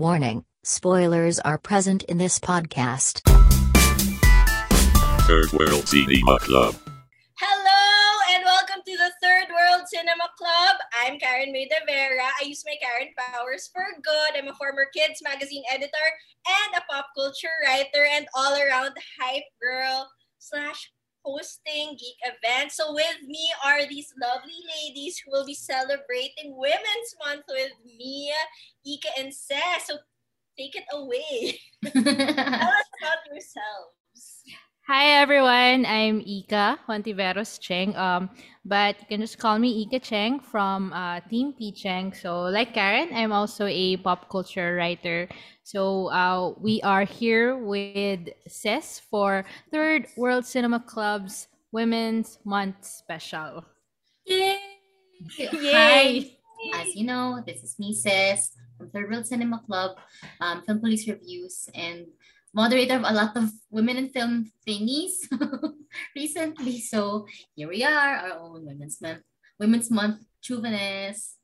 Warning, spoilers are present in this podcast. Third World Cinema Club. Hello and welcome to the Third World Cinema Club. I'm Karen Mae De Vera. I use my Karen powers for good. I'm a former kids magazine editor and a pop culture writer and all-around hype girl / hosting geek events. So with me are these lovely ladies who will be celebrating Women's Month with me, Ika and Sess. So take it away. Tell us about yourselves. Hi everyone, I'm Ika Hontiveros Cheng, but you can just call me Ika Cheng from Team P-Cheng. So like Karen, I'm also a pop culture writer. So we are here with Sess for Third World Cinema Club's Women's Month Special. Yay! Yay! Hi! As you know, this is me, Sess, from Third World Cinema Club, Film Police Reviews, and moderator of a lot of women in film thingies recently. So here we are, our own Women's Month Juvenes.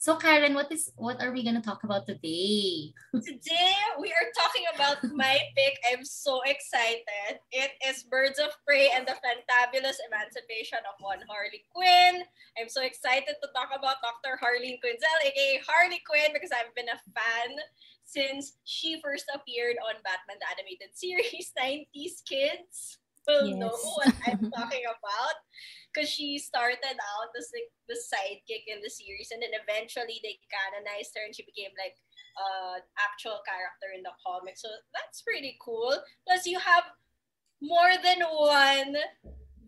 So Karen, what are we gonna talk about today? Today we are talking about my pick. I'm so excited. It is Birds of Prey and the Fantabulous Emancipation of One Harley Quinn. I'm so excited to talk about Dr. Harleen Quinzel, aka Harley Quinn, because I've been a fan since she first appeared on Batman the Animated Series. 90s kids will know what I'm talking about, because she started out as like the sidekick in the series, and then eventually they canonized her and she became like actual character in the comic. So that's pretty cool. Plus you have more than one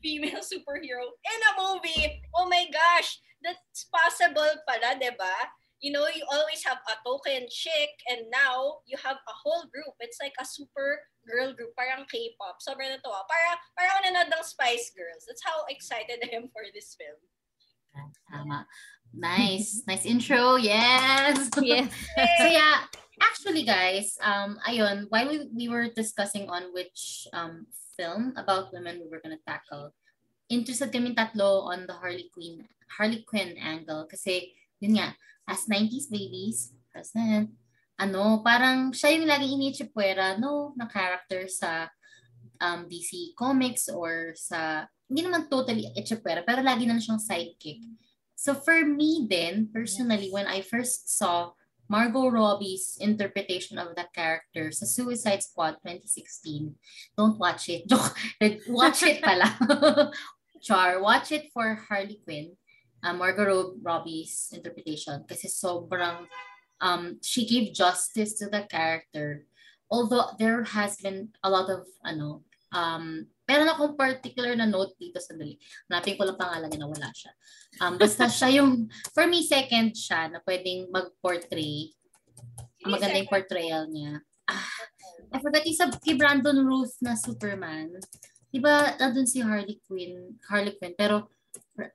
female superhero in a movie. Oh my gosh, that's possible pala, diba? You know, you always have a token chick, and now you have a whole group. It's like a super girl group, parang K-pop. Sobrang natuwa. Parang nanonood ng Spice Girls. That's how excited I am for this film. Tama. Nice. Nice intro. Yes. Yes. So yeah, actually guys, ayun, while we were discussing on which film about women we were gonna tackle, interested kami tatlo on the Harley Quinn angle. Kasi, yun nga, as 90s babies, present, parang siya yung laging inichipwera, no, na character sa DC Comics or sa, hindi naman totally inichipwera, pero lagi na siyang sidekick. So for me then, personally, when I first saw Margot Robbie's interpretation of that character sa Suicide Squad 2016, don't watch it. Joke. Watch it pala. Char, watch it for Harley Quinn. Margot Robbie's interpretation, kasi sobrang she gave justice to the character. Although there has been a lot of meron akong particular na note dito, sandali. Hanapin ko lang pangalan niya, wala siya. Basta siya yung for me second siya na pwedeng mag-portray. Ang magandang portrayal niya. I forgot yung kay Brandon Routh na Superman. Diba doon si Harley Quinn pero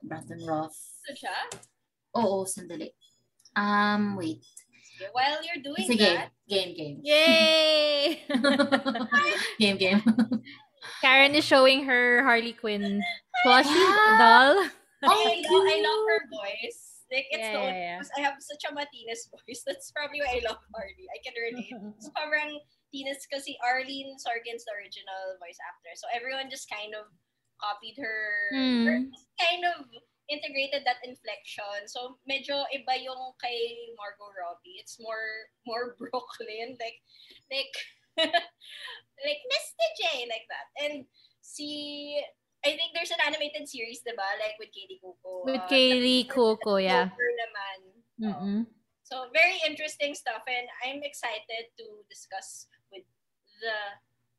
Brandon Roth. So siya? Oo, sandali. Wait. While you're doing that. Game. Yay! game. Karen is showing her Harley Quinn plushie doll. Oh my God, I love her voice. Like, it's because I have such a Martinez voice. That's probably why I love Harley. I can relate. So parang Martinez kasi Arlene Sorkin's the original voice actress. So everyone just kind of copied her, kind of integrated that inflection. So medyo iba yung kay Margot Robbie. It's more Brooklyn, like like Mr. J, like that. And see, I think there's an animated series, diba? Like with Katie Coco. With Katie Coco, yeah. Joker naman. Mm-hmm. So very interesting stuff, and I'm excited to discuss with the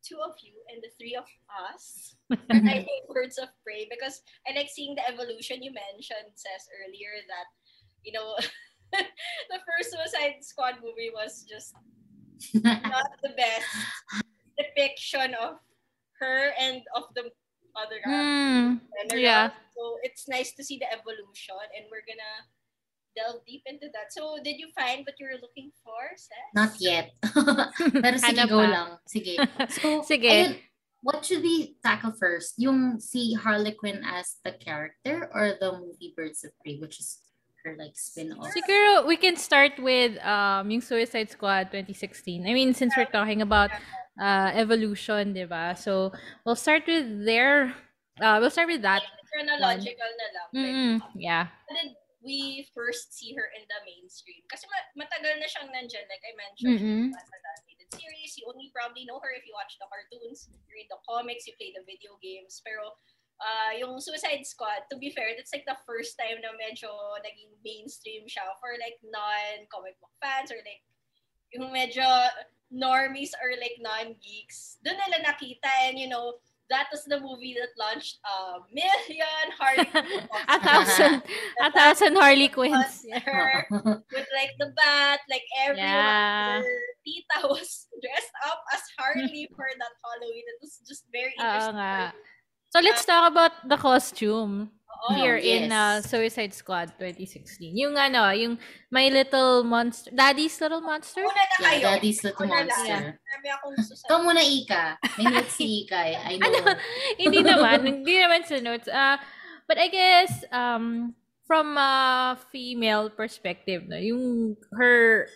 two of you and the three of us. I hate Birds of Prey because I like seeing the evolution you mentioned, Says, earlier, that, you know, the first Suicide Squad movie was just not the best depiction of her and of the other guy. Yeah. So it's nice to see the evolution, and we're gonna delve deep into that. So, did you find what you were looking for, Seth? Not yet. Pero sige, go lang. Sige. So, ayun, what should we tackle first? Yung si Harley Quinn as the character or the movie Birds of Prey, which is or like spin-off? Siguro we can start with yung Suicide Squad 2016. I mean, since we're talking about evolution, diba? So we'll start with their we'll start with that. Chronological na lang. Mm-hmm. Yeah. How did we first see her in the mainstream? Kasi matagal na siyang nandyan, like I mentioned. Mm-hmm. Series, you only probably know her if you watch the cartoons, you read the comics, you play the video games. Pero yung Suicide Squad, to be fair, that's like the first time na medyo naging mainstream siya for like non-comic book fans or like yung medyo normies or like non-geeks. Doon nila nakita, and you know, that was the movie that launched a million Harley Quinn. a thousand Harley Quinns. Yeah. With like the bat, like everyone. Yeah. Tita was dressed up as Harley for that Halloween. It was just very interesting. So let's talk about the costume here in Suicide Squad 2016. Yung ano, yung My Little Monster, Daddy's Little Monster? Yeah, Daddy's Little Monster. Ikaw muna, Ika. May notes si Ika eh. I know. Ano? Hindi naman sa notes. But I guess, from a female perspective, no, yung her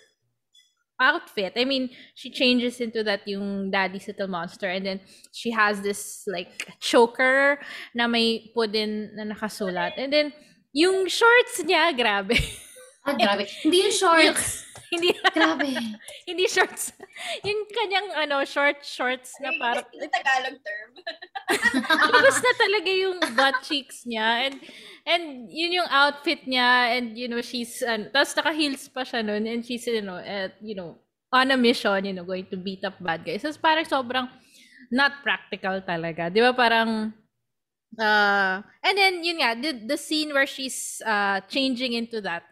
outfit. I mean, she changes into that yung Daddy's Little Monster, and then she has this like choker na may puddin na nakasulat. And then yung shorts niya, grabe. Grabe. Hindi yung shorts. Hindi. Grabe. Hindi shorts. Yung kanyang ano, shorts na parang Tagalog term. Lubos na talaga yung butt cheeks niya, and yun yung outfit niya, and you know she's tapos naka-heels pa siya noon, and she's on a mission, going to beat up bad guys. So parang sobrang not practical talaga. 'Di ba parang and then yun nga the scene where she's changing into that.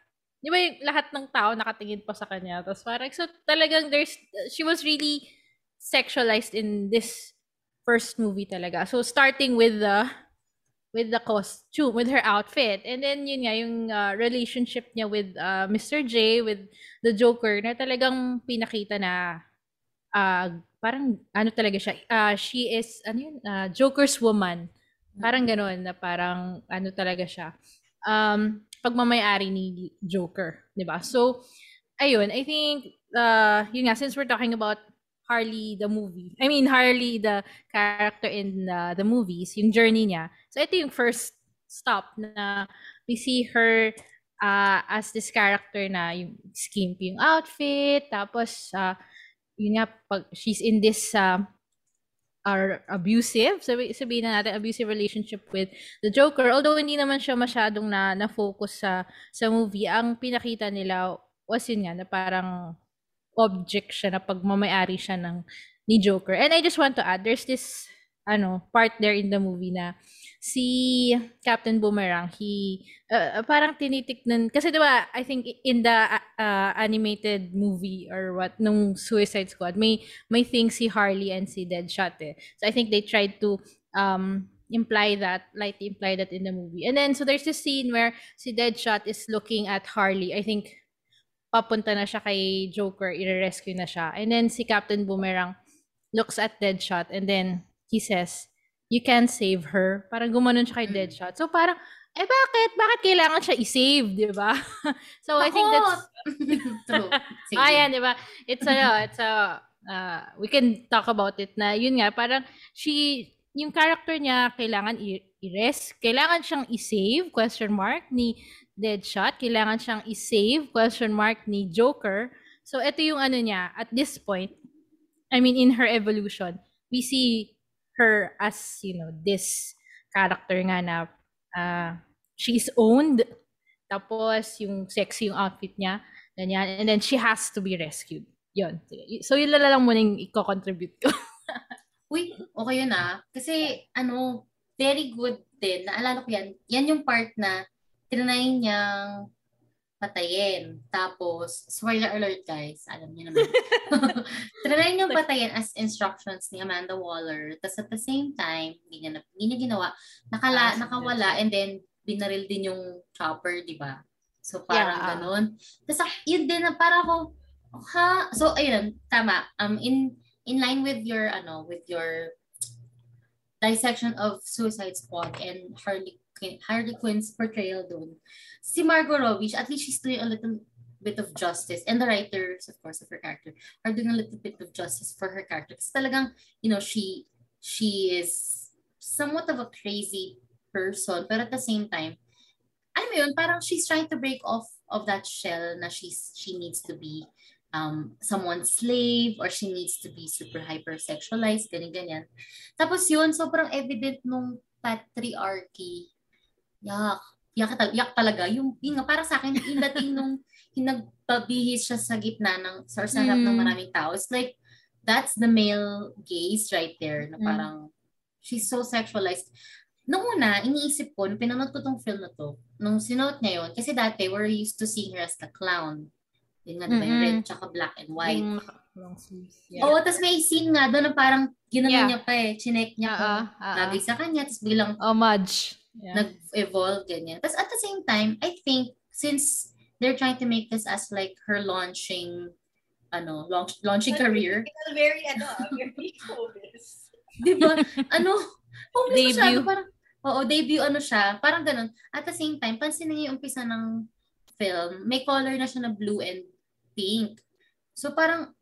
'Di ba yung lahat ng tao nakatingin pa sa kanya. Tapos parang so talagang there's she was really sexualized in this first movie talaga. So starting with the costume, with her outfit, and then yun nga yung relationship niya with Mr. J, with the Joker, na talagang pinakita na parang ano talaga siya, she is ano yun, Joker's woman, parang ganoon, na parang ano talaga siya, pagmamay-ari ni Joker, di ba? So ayun, I think yun nga, since we're talking about Harley the movie, I mean Harley the character in the movies, yung journey niya. So ito yung first stop na we see her as this character na yung skimpy yung outfit, tapos yun nga, pag she's in this abusive, sabihin na natin abusive relationship with the Joker. Although hindi naman siya masyadong na-focus sa movie, ang pinakita nila was yun nga, na parang object siya, na pagmamayari siya ni Joker. And I just want to add, there's this part there in the movie na si Captain Boomerang, he parang tinitignan, kasi diba, I think in the animated movie or what, nung Suicide Squad, may thing si Harley and si Deadshot eh. So I think they tried to lightly imply that in the movie. And then so there's this scene where si Deadshot is looking at Harley, I think papunta na siya kay Joker, i-rescue na siya. And then si Captain Boomerang looks at Deadshot, and then he says, "You can save her." Parang gumanon siya kay Deadshot. So parang, bakit kailangan siya i-save, di ba? So I think that's true. Ayan, di ba? It's we can talk about it na, yun nga, parang yung character niya, kailangan i-rescue, kailangan siyang i-save, ni Deadshot, kailangan siyang i-save, ni Joker. So ito yung ano niya, at this point, I mean, in her evolution, we see her as, this character nga na she's owned, tapos yung sexy yung outfit niya, ganyan, and then she has to be rescued. Yun. So yun lang muna yung i-contribute ko. Uy, okay yun kasi very good din, naalala ko yan. Yan yung part na tinanayin niyang patayin. Tapos, spoiler alert guys, alam niyo naman. Tinanayin niyang patayin as instructions ni Amanda Waller. Tapos at the same time, hindi niya ginawa. Nakawala, and then binaril din yung chopper, di ba? So parang ganun. Tapos yun din na parang ako, So ayun, tama. In line with your dissection of Suicide Squad and Harley Harley Quinn's portrayal doon. Si Margot Robbie, at least she's doing a little bit of justice, and the writers, of course, of her character are doing a little bit of justice for her character. Kasi talagang, you know, she is somewhat of a crazy person, but at the same time, alam mo yun, parang she's trying to break off of that shell na she needs to be someone's slave, or she needs to be super hypersexualized, ganyan-ganyan. Tapos yun, sobrang evident nung patriarchy. Yak talaga. Yung para sa akin, yung dating nung nagbabihis siya sa gitna ng, or sa harap ng maraming tao. It's like, that's the male gaze right there. Na parang, she's so sexualized. Nung una, iniisip ko, pinanood ko tong film na to, nung sinuot niya yun, kasi dati, we're used to seeing her as the clown. Yun nga, diba, yung red, tsaka black and white. Long sleeves. Yeah. Oo, tas may scene nga doon na parang ginanon niya pa eh. Chinek niya kung nabig sa kanya, tas bilang homage. Yeah. Nag-evolve, ganyan. Tapos at the same time, I think, since they're trying to make this as like her launching career. It's very, very famous. Diba? Debut. Debut siya. Parang ganun. At the same time, pansin na niya yung umpisa ng film, may color na siya na blue and pink. So parang,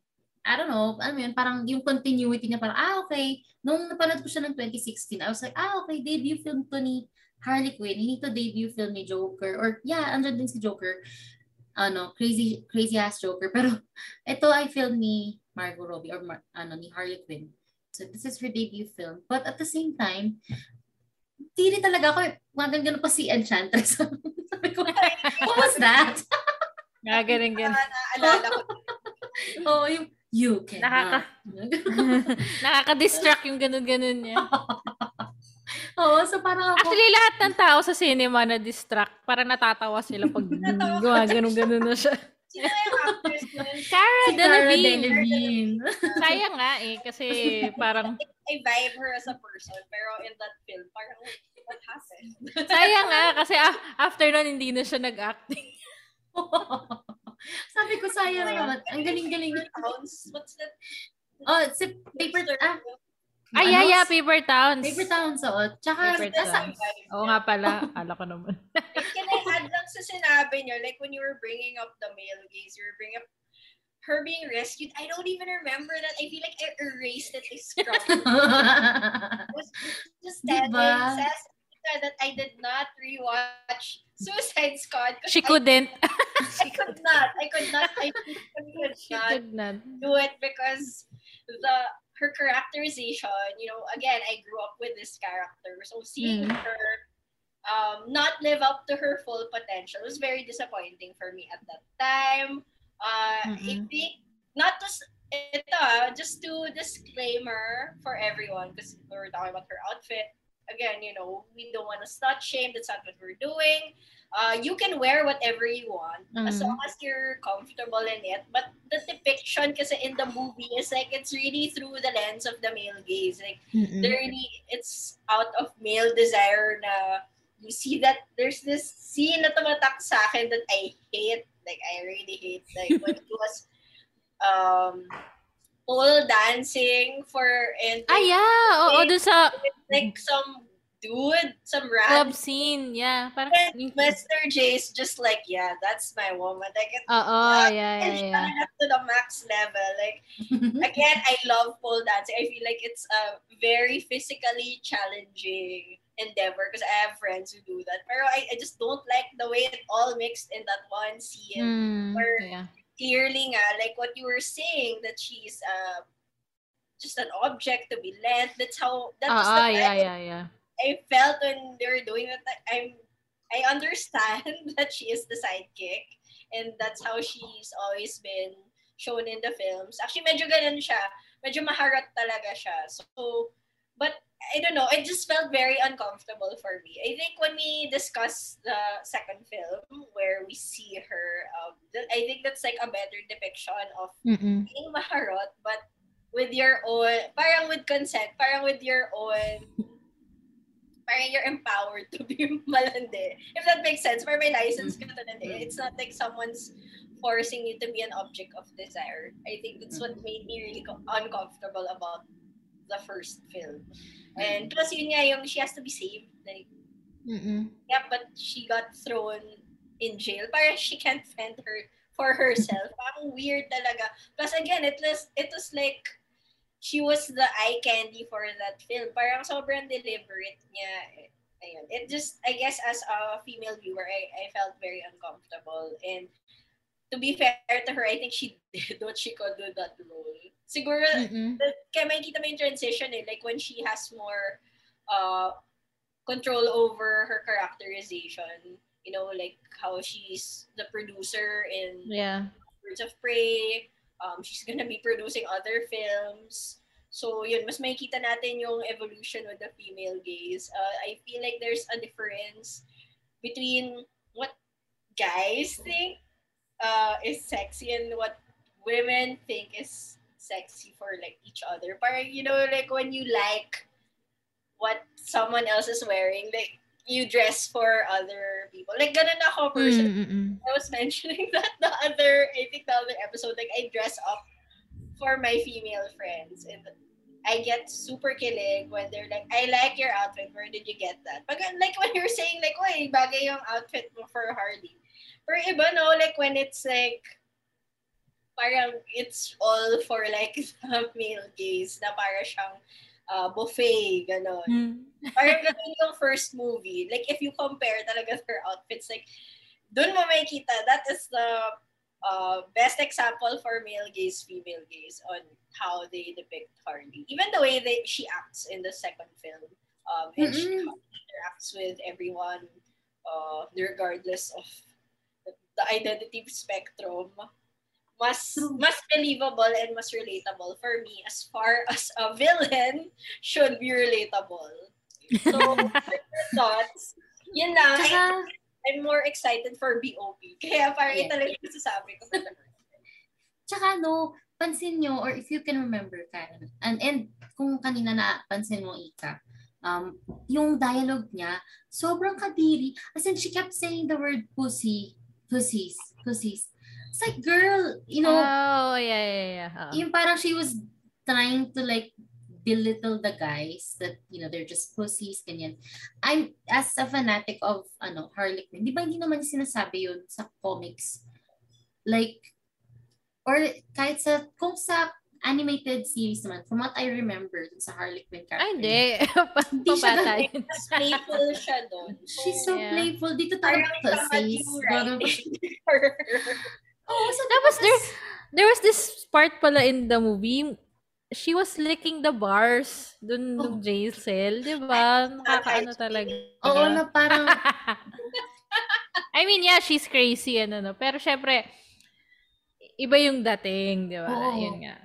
I don't know, yun, parang yung continuity niya, parang, okay. Nung napanood ko siya ng 2016, I was like, okay, debut film to ni Harley Quinn. Hindi to debut film ni Joker. Or, andyan din si Joker. Crazy-ass Joker. Pero, ito ay film ni Margot Robbie or ni Harley Quinn. So, this is her debut film. But at the same time, tiri talaga ako, magandang pa si Enchantress. What was that? Gaganan. Alala ko. Oh, yung you can nakaka-distract yung ganun-ganun niya. So parang ako, actually lahat ng tao sa cinema na distract, parang natatawa sila pag ganun-ganun na siya. Sino yung actress nun? Cara Delevingne. Sayang nga eh, kasi parang I vibe her as a person, pero in that film, parang what happened? Sayang nga, kasi after nun hindi na siya nag-acting. Sabi ko, sayang naman. Ang galing-galing. What's that? Oh, it's a Paper Towns. Paper Towns. Paper Towns, oo. Tsaka, oo nga pala. Ala ko naman. Can I add lang sa sinabi nyo, like when you were bringing up the male gaze, you were bringing up her being rescued. I don't even remember that. I feel like I erased it. I scrubbed it. It was just that. Diba? It says that I did not rewatch Suicide Squad. She could not do it because her characterization, you know, again, I grew up with this character. So seeing her not live up to her full potential was very disappointing for me at that time. I think, just to disclaimer for everyone, because we were talking about her outfit. Again, you know, we don't want to slut shame. That's not what we're doing. You can wear whatever you want as long as you're comfortable in it. But the depiction kasi in the movie is like, it's really through the lens of the male gaze. Like, it's out of male desire na you see that there's this scene na tumatak sa akin that I hate. Like, I really hate. Like, when it was... pole dancing for and doon sa like some dude, some rat club scene, parang Mr. J's just like, that's my woman, like up to the max level. Like, again, I love pole dancing. I feel like it's a very physically challenging endeavor because I have friends who do that, pero I just don't like the way it all mixed in that one scene where clearly nga, like what you were saying, that she's just an object to be lent. I felt when they were doing that. I understand that she is the sidekick, and that's how she's always been shown in the films. Actually, medyo ganun siya. Medyo maharat talaga siya. So, but I don't know. It just felt very uncomfortable for me. I think when we discuss the second film where we see her, I think that's like a better depiction of being maharot, but with your own, parang with consent, parang with your own, parang you're empowered to be malandi. If that makes sense, parang may license ka to malandi. It's not like someone's forcing you to be an object of desire. I think that's what made me really uncomfortable about the first film. And plus yun nga yung she has to be saved, like Yeah, but she got thrown in jail. Parang she can't fend her for herself. Parang weird talaga. Plus again, it was like she was the eye candy for that film. Parang sobrang deliberate niya. Ayun. It just, I guess as a female viewer, I felt very uncomfortable. And to be fair to her, I think she did what she could do that role. Siguro, kaya makikita mo yung transition eh. Like when she has more control over her characterization. You know, like how she's the producer in Birds of Prey. She's gonna be producing other films. So, yun, mas makikita natin yung evolution with the female gaze. I feel like there's a difference between what guys think is sexy and what women think is sexy for like each other. Parang, you know, like when you like what someone else is wearing, like you dress for other people. Like, ganun ako person. I was mentioning that I think the other episode, like, I dress up for my female friends. And I get super kilig when they're like, I like your outfit. Where did you get that? But, like, when you're saying, like, oy, bagay yung outfit mo for Harley. Pero iba, no? Like, when it's, like, parang it's all for, like, the male gaze na para siyang buffet, ganon. Parang ganun yung first movie. Like, if you compare talaga her outfits, like, dun mo makikita, that is the best example for male gaze, female gaze on how they depict Harley. Even the way that she acts in the second film. And she interacts with everyone, regardless of the identity spectrum. Mas believable and mas relatable for me as far as a villain should be relatable. So, your thoughts? Yun lang. I'm more excited for BOP. Kaya parang talaga yung sasabi ko. Tsaka no, pansin nyo, or if you can remember, Karen, and kung kanina napansin mo, Ika, yung dialogue niya, sobrang kadiri. As in, she kept saying the word pussies. It's like, girl, you know. Oh, yeah. Uh-huh. Yung parang she was trying to like belittle the guys that, you know, they're just pussies, ganyan. I'm, as a fanatic of, Harley Quinn, hindi naman sinasabi yun sa comics? Like, or kahit kung sa animated series naman, from what I remember sa Harley Quinn character. Ay, hindi. Hindi siya doon. Playful siya doon. She's so playful. Dito tayo pussies. Oh, so that was there was this part pala in the movie. She was licking the bars dun ng jail cell, di ba? Nakakaano talaga. Oo, na parang I mean, yeah, she's crazy and pero syempre iba yung dating, di ba? Oh. Yun nga.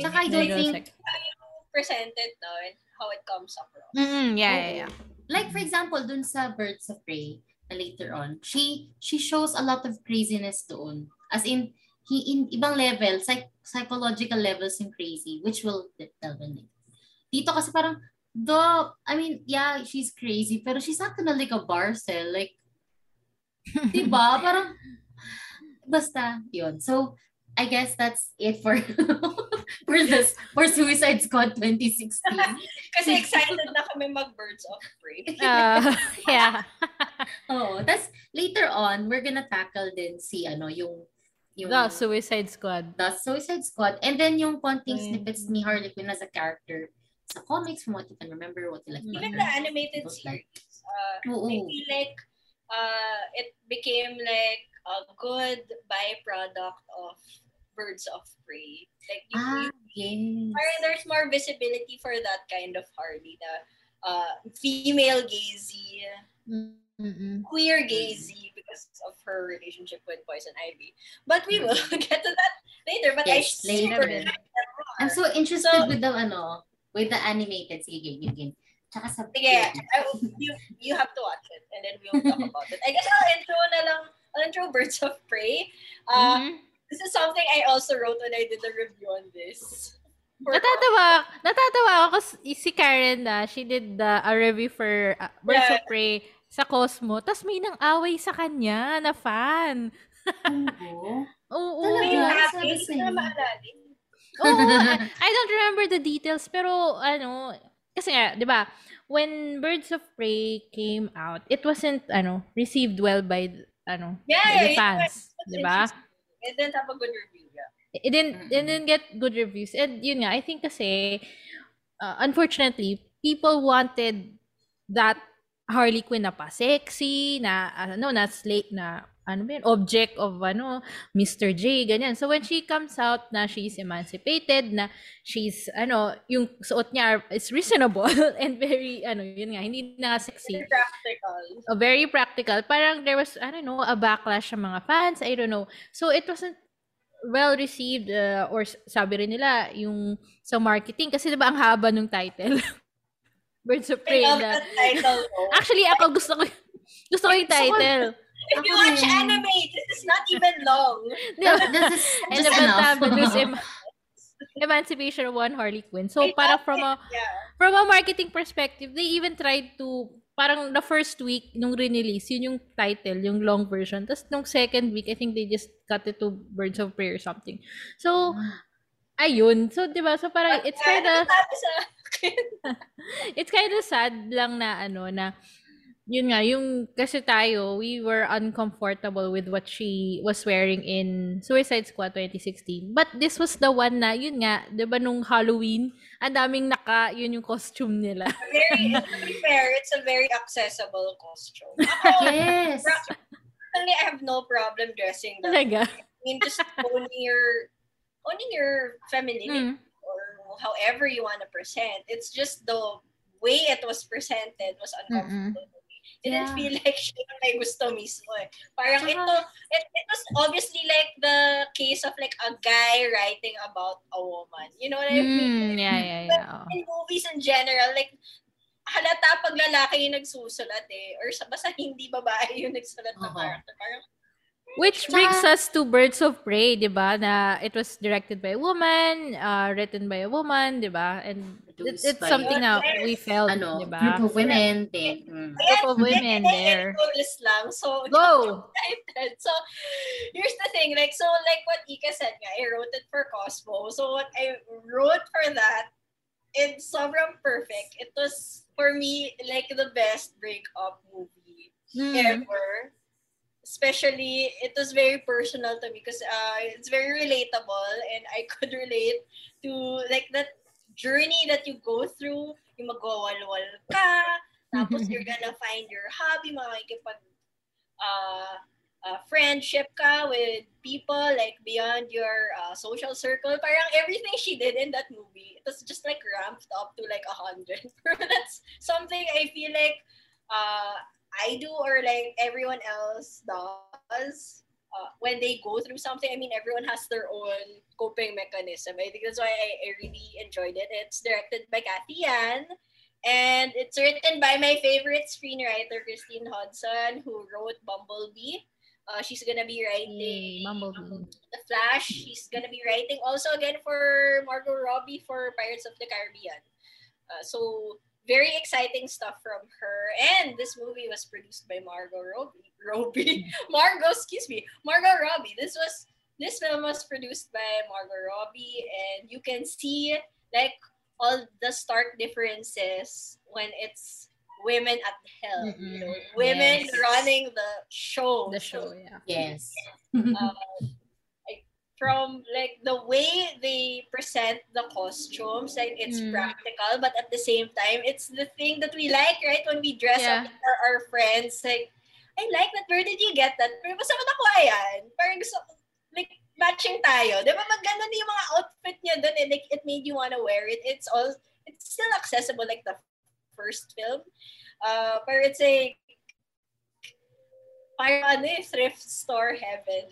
Saka I don't think presented doon how it comes across. Yeah. Like for example, dun sa Birds of Prey, later on, she shows a lot of craziness doon. As in, in ibang level, psychological levels in crazy, which will tell me. Dito kasi parang, yeah, she's crazy, pero she's not gonna like a bar cell. Like, diba? Parang, basta, yun. So, I guess that's it for for Suicide Squad 2016. Kasi excited na kami mag-Birds of Prey. Yeah. Oh, that's later on we're gonna tackle din si yung The Suicide Squad. And then yung konting snippets ni Harley Quinn as a character sa comics from what you can remember, what you like. Even the animated series. I feel like it became like a good byproduct of Birds of Prey. Like there's more visibility for that kind of Harley, the female gazy, queer gazy because of her relationship with Poison Ivy. But we will get to that later. But yes, I later. I'm so interested with the with the animated. Sige. Yeah, you have to watch it and then we'll talk about it. I guess I'll intro Birds of Prey. This is something I also wrote when I did the review on this. Natatawa ako kasi si Karen she did a review for Birds of Prey sa Cosmo. Tapos may nang-away sa kanya na fan. Oo. Talaga. Sabi na maalala. I don't remember the details pero Kasi nga, di ba, when Birds of Prey came out, it wasn't, ano, received well by, ano, the fans. Di ba? It didn't have a good review. Yeah. It didn't get good reviews. And yun nga, I think kasi, unfortunately, people wanted that Harley Quinn na pa-sexy, na, ano, na slate, na, ano ba yun, object of, ano, Mr. J, ganyan. So, when she comes out na she's emancipated, na she's, ano, yung suot niya is reasonable and very, ano, yun nga, hindi na sexy. Very practical. Very practical. Parang there was, I don't know, a backlash sa mga fans, I don't know. So, it wasn't well-received, or sabi rin nila, yung sa marketing. Kasi diba ang haba nung title? Birds of Prey. I love the title. Actually, ako gusto ko yung title. If you watch anime, this is not even long. This is just enough. Emancipation of one Harley Quinn. So, para from a marketing perspective, they even tried to, parang the first week nung re-release, yun yung title, yung long version. Tapos nung second week, I think they just cut it to Birds of Prey or something. So, ayun. So, diba? So, parang it's kind of... it's kind of sad lang na, ano, na... Yun nga, yung kasi tayo, we were uncomfortable with what she was wearing in Suicide Squad 2016. But this was the one na, yun nga, diba nung Halloween, ang daming naka, yun yung costume nila. It's a very accessible costume. Ako, yes! I have no problem dressing them. Talaga? I mean, just owning your femininity or however you want to present. It's just the way it was presented was uncomfortable. Didn't feel like she may gusto mismo eh. Parang it was obviously like the case of like a guy writing about a woman. You know what I mean? Yeah. But in movies in general, like, halata pag lalaki yung nagsusulat eh. Or basta hindi babae yung nagsulat na character. Parang, which brings us to Birds of Prey, diba? Na it was directed by a woman, written by a woman, diba? And it's something that we felt, ano, diba? Group of women there. Group of women there. Go! So, here's the thing. Like what Ika said nga, I wrote it for Cosmo. So, what I wrote for that, it's sobrang perfect. It was, for me, like the best breakup movie ever. Especially, it was very personal to me because it's very relatable and I could relate to like that journey that you go through. Yung magwawalwal ka, tapos you're gonna find your hobby, makikipag friendship ka with people like beyond your social circle. Parang everything she did in that movie, it was just like ramped up to like 100. That's something I feel like I do, or like everyone else does when they go through something. I mean, everyone has their own coping mechanism. I think that's why I really enjoyed it. It's directed by Kathy Yan, and it's written by my favorite screenwriter, Christine Hodson, who wrote Bumblebee. She's gonna be writing The Flash. She's gonna be writing also again for Margot Robbie for Pirates of the Caribbean. So, very exciting stuff from her. And this movie was produced by Margot Robbie. This film was produced by Margot Robbie, and you can see like all the stark differences when it's women at the helm. You know, women running the show. The show, yeah. Yes. From like the way they present the costumes, like it's practical, but at the same time, it's the thing that we like, right? When we dress up for our friends, like, I like that. Where did you get that? Pero basta matakuha yan. Parang like matching tayo, diba? Magganon yung mga outfit niya dun, and like it made you wanna wear it. It's still accessible, like the first film, but it's a parang thrift store heaven,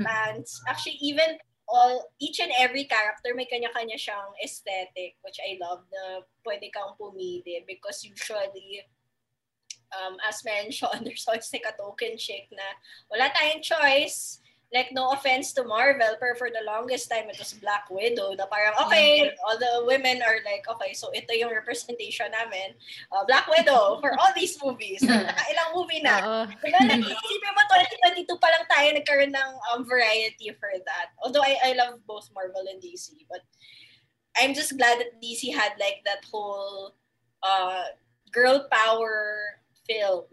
like pants. Actually, even each and every character may kanya-kanya siyang aesthetic, which I love na pwede kang pumili because usually, as mentioned, there's always like a token chick na wala tayong choice. Like, no offense to Marvel, but for the longest time, it was Black Widow. Na parang, okay, all the women are like, okay, so ito yung representation namin. Black Widow for all these movies. Nakailang movie na. Kaya nag-iisipin mo, 2022 pa lang tayo nagkaroon ng variety for that. Although I love both Marvel and DC, but I'm just glad that DC had like that whole girl power film.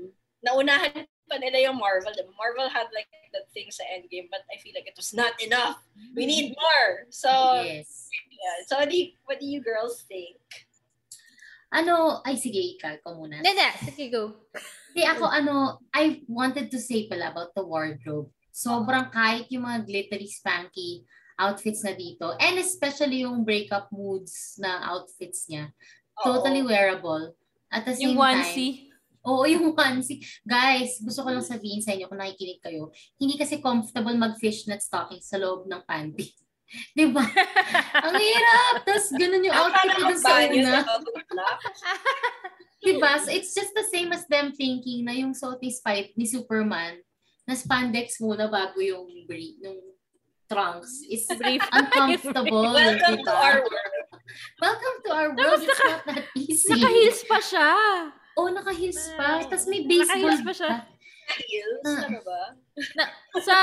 Naunahan pa nila yung Marvel. Marvel had like that thing sa Endgame, but I feel like it was not enough. We need more. So, yes. Yeah. So what do you girls think? Ano, ay sige, Ika, ikaw muna. Nada, sige, go. Hindi, ako ano, I wanted to say pala about the wardrobe. Sobrang kahit yung mga glittery, spanky outfits na dito, and especially yung breakup moods na outfits niya, totally wearable. At the same time, oo, yung onesie. Guys, gusto ko lang sabihin sa inyo kung nakikinig kayo, hindi kasi comfortable mag-fishnet stocking sa loob ng panty. Diba? Ang hirap! Tapos ganun yung outfit ko dun sa una. Diba? So it's just the same as them thinking na yung salty spike ni Superman na spandex muna bago yung trunks. It's uncomfortable. Welcome to our world. Welcome to our world. It's not that easy. Naka-heels pa siya. Oh, naka-heels pa. Tapos may baseball. Naka-heels pa siya. Naka-heels? Ano ba? Sa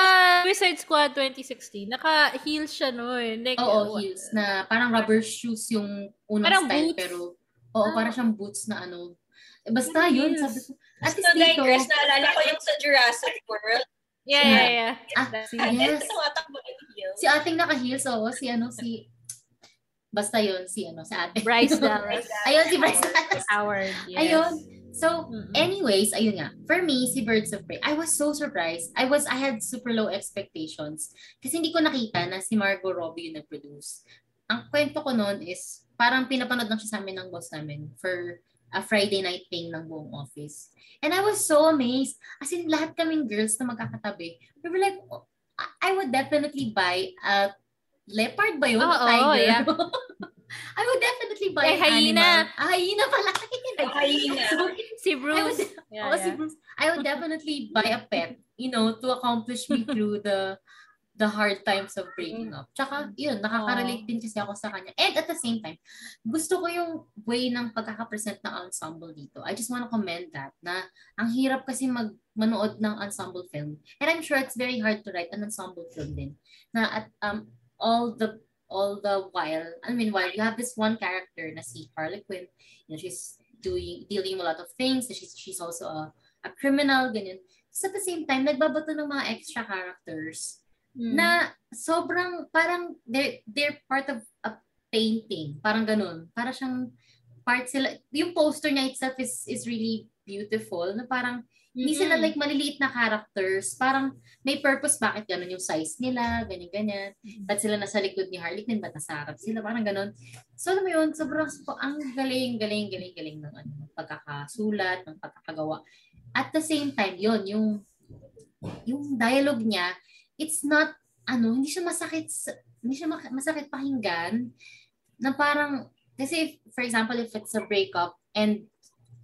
Suicide Squad 2016, naka-heels siya noon. Oo, heels. Na parang rubber shoes yung unang parang style. Boots. Pero, oo, parang siyang boots na ano. Basta yun. Sabi ko. At least dito. Digress, naalala ko yung sa Jurassic World. Yeah. Yes. Si ating naka-heels, oo. Si ano, si... Basta yun, si ano, sa atin. Bryce Dallas. Ayun, si Bryce Dallas. Howard, yes. Ayun. So, anyways, ayun nga. For me, si Birds of Prey, I was so surprised. I had super low expectations. Kasi hindi ko nakita na si Margot Robbie yung nag-produce. Ang kwento ko noon is, parang pinapanood lang siya sa amin ng boss namin for a Friday night thing ng buong office. And I was so amazed. As in, lahat kaming girls na magkakatabi. We were like, oh, I would definitely buy a leopard ba yun? Oh, tiger? Yeah. I would definitely buy an hyena. Animal. Hyena pala. Hyena. Si Bruce. I would definitely buy a pet, you know, to accomplish me through the hard times of breaking up. Tsaka, yun, nakaka-relate din kasi ako sa kanya. And at the same time, gusto ko yung way ng pagkakapresent ng ensemble dito. I just want to comment that, na ang hirap kasi manood ng ensemble film. And I'm sure it's very hard to write an ensemble film din. Na at, all the while, I mean, while you have this one character na si Harley Quinn, you know, she's dealing with a lot of things. She's also a criminal, ganyan. So at the same time, nagbabato ng mga extra characters na sobrang parang they're part of a painting, parang ganun. Para siyang part sila. Yung poster niya itself is really beautiful. Na parang hindi sila like maliliit na characters. Parang may purpose bakit ganun yung size nila, ganyan-ganyan. Ba't sila nasa likod ni Harley Quinn, ba't nasa harap sila, parang ganun. So alam mo yun, sobrang ang galing ng ano, pagkakasulat, ng pagkakagawa. At the same time, yun, yung dialogue niya, it's not, ano, hindi siya masakit pakinggan, na parang, kasi if, for example, if it's a breakup and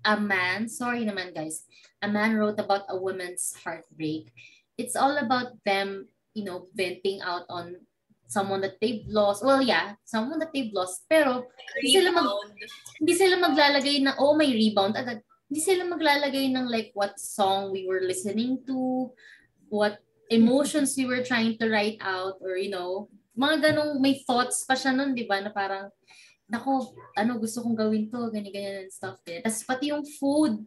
a man, sorry naman guys, a man wrote about a woman's heartbreak. It's all about them, you know, venting out on someone that they've lost. Well, yeah, someone that they've lost. Pero hindi sila maglalagay ng, oh, may rebound agad. Hindi sila maglalagay ng like what song we were listening to, what emotions we were trying to write out, or you know, mga ganong may thoughts pa siya nun, di ba, na parang, nako, ano, gusto kong gawin to, ganyan-ganyan and stuff. Tapos pati yung food,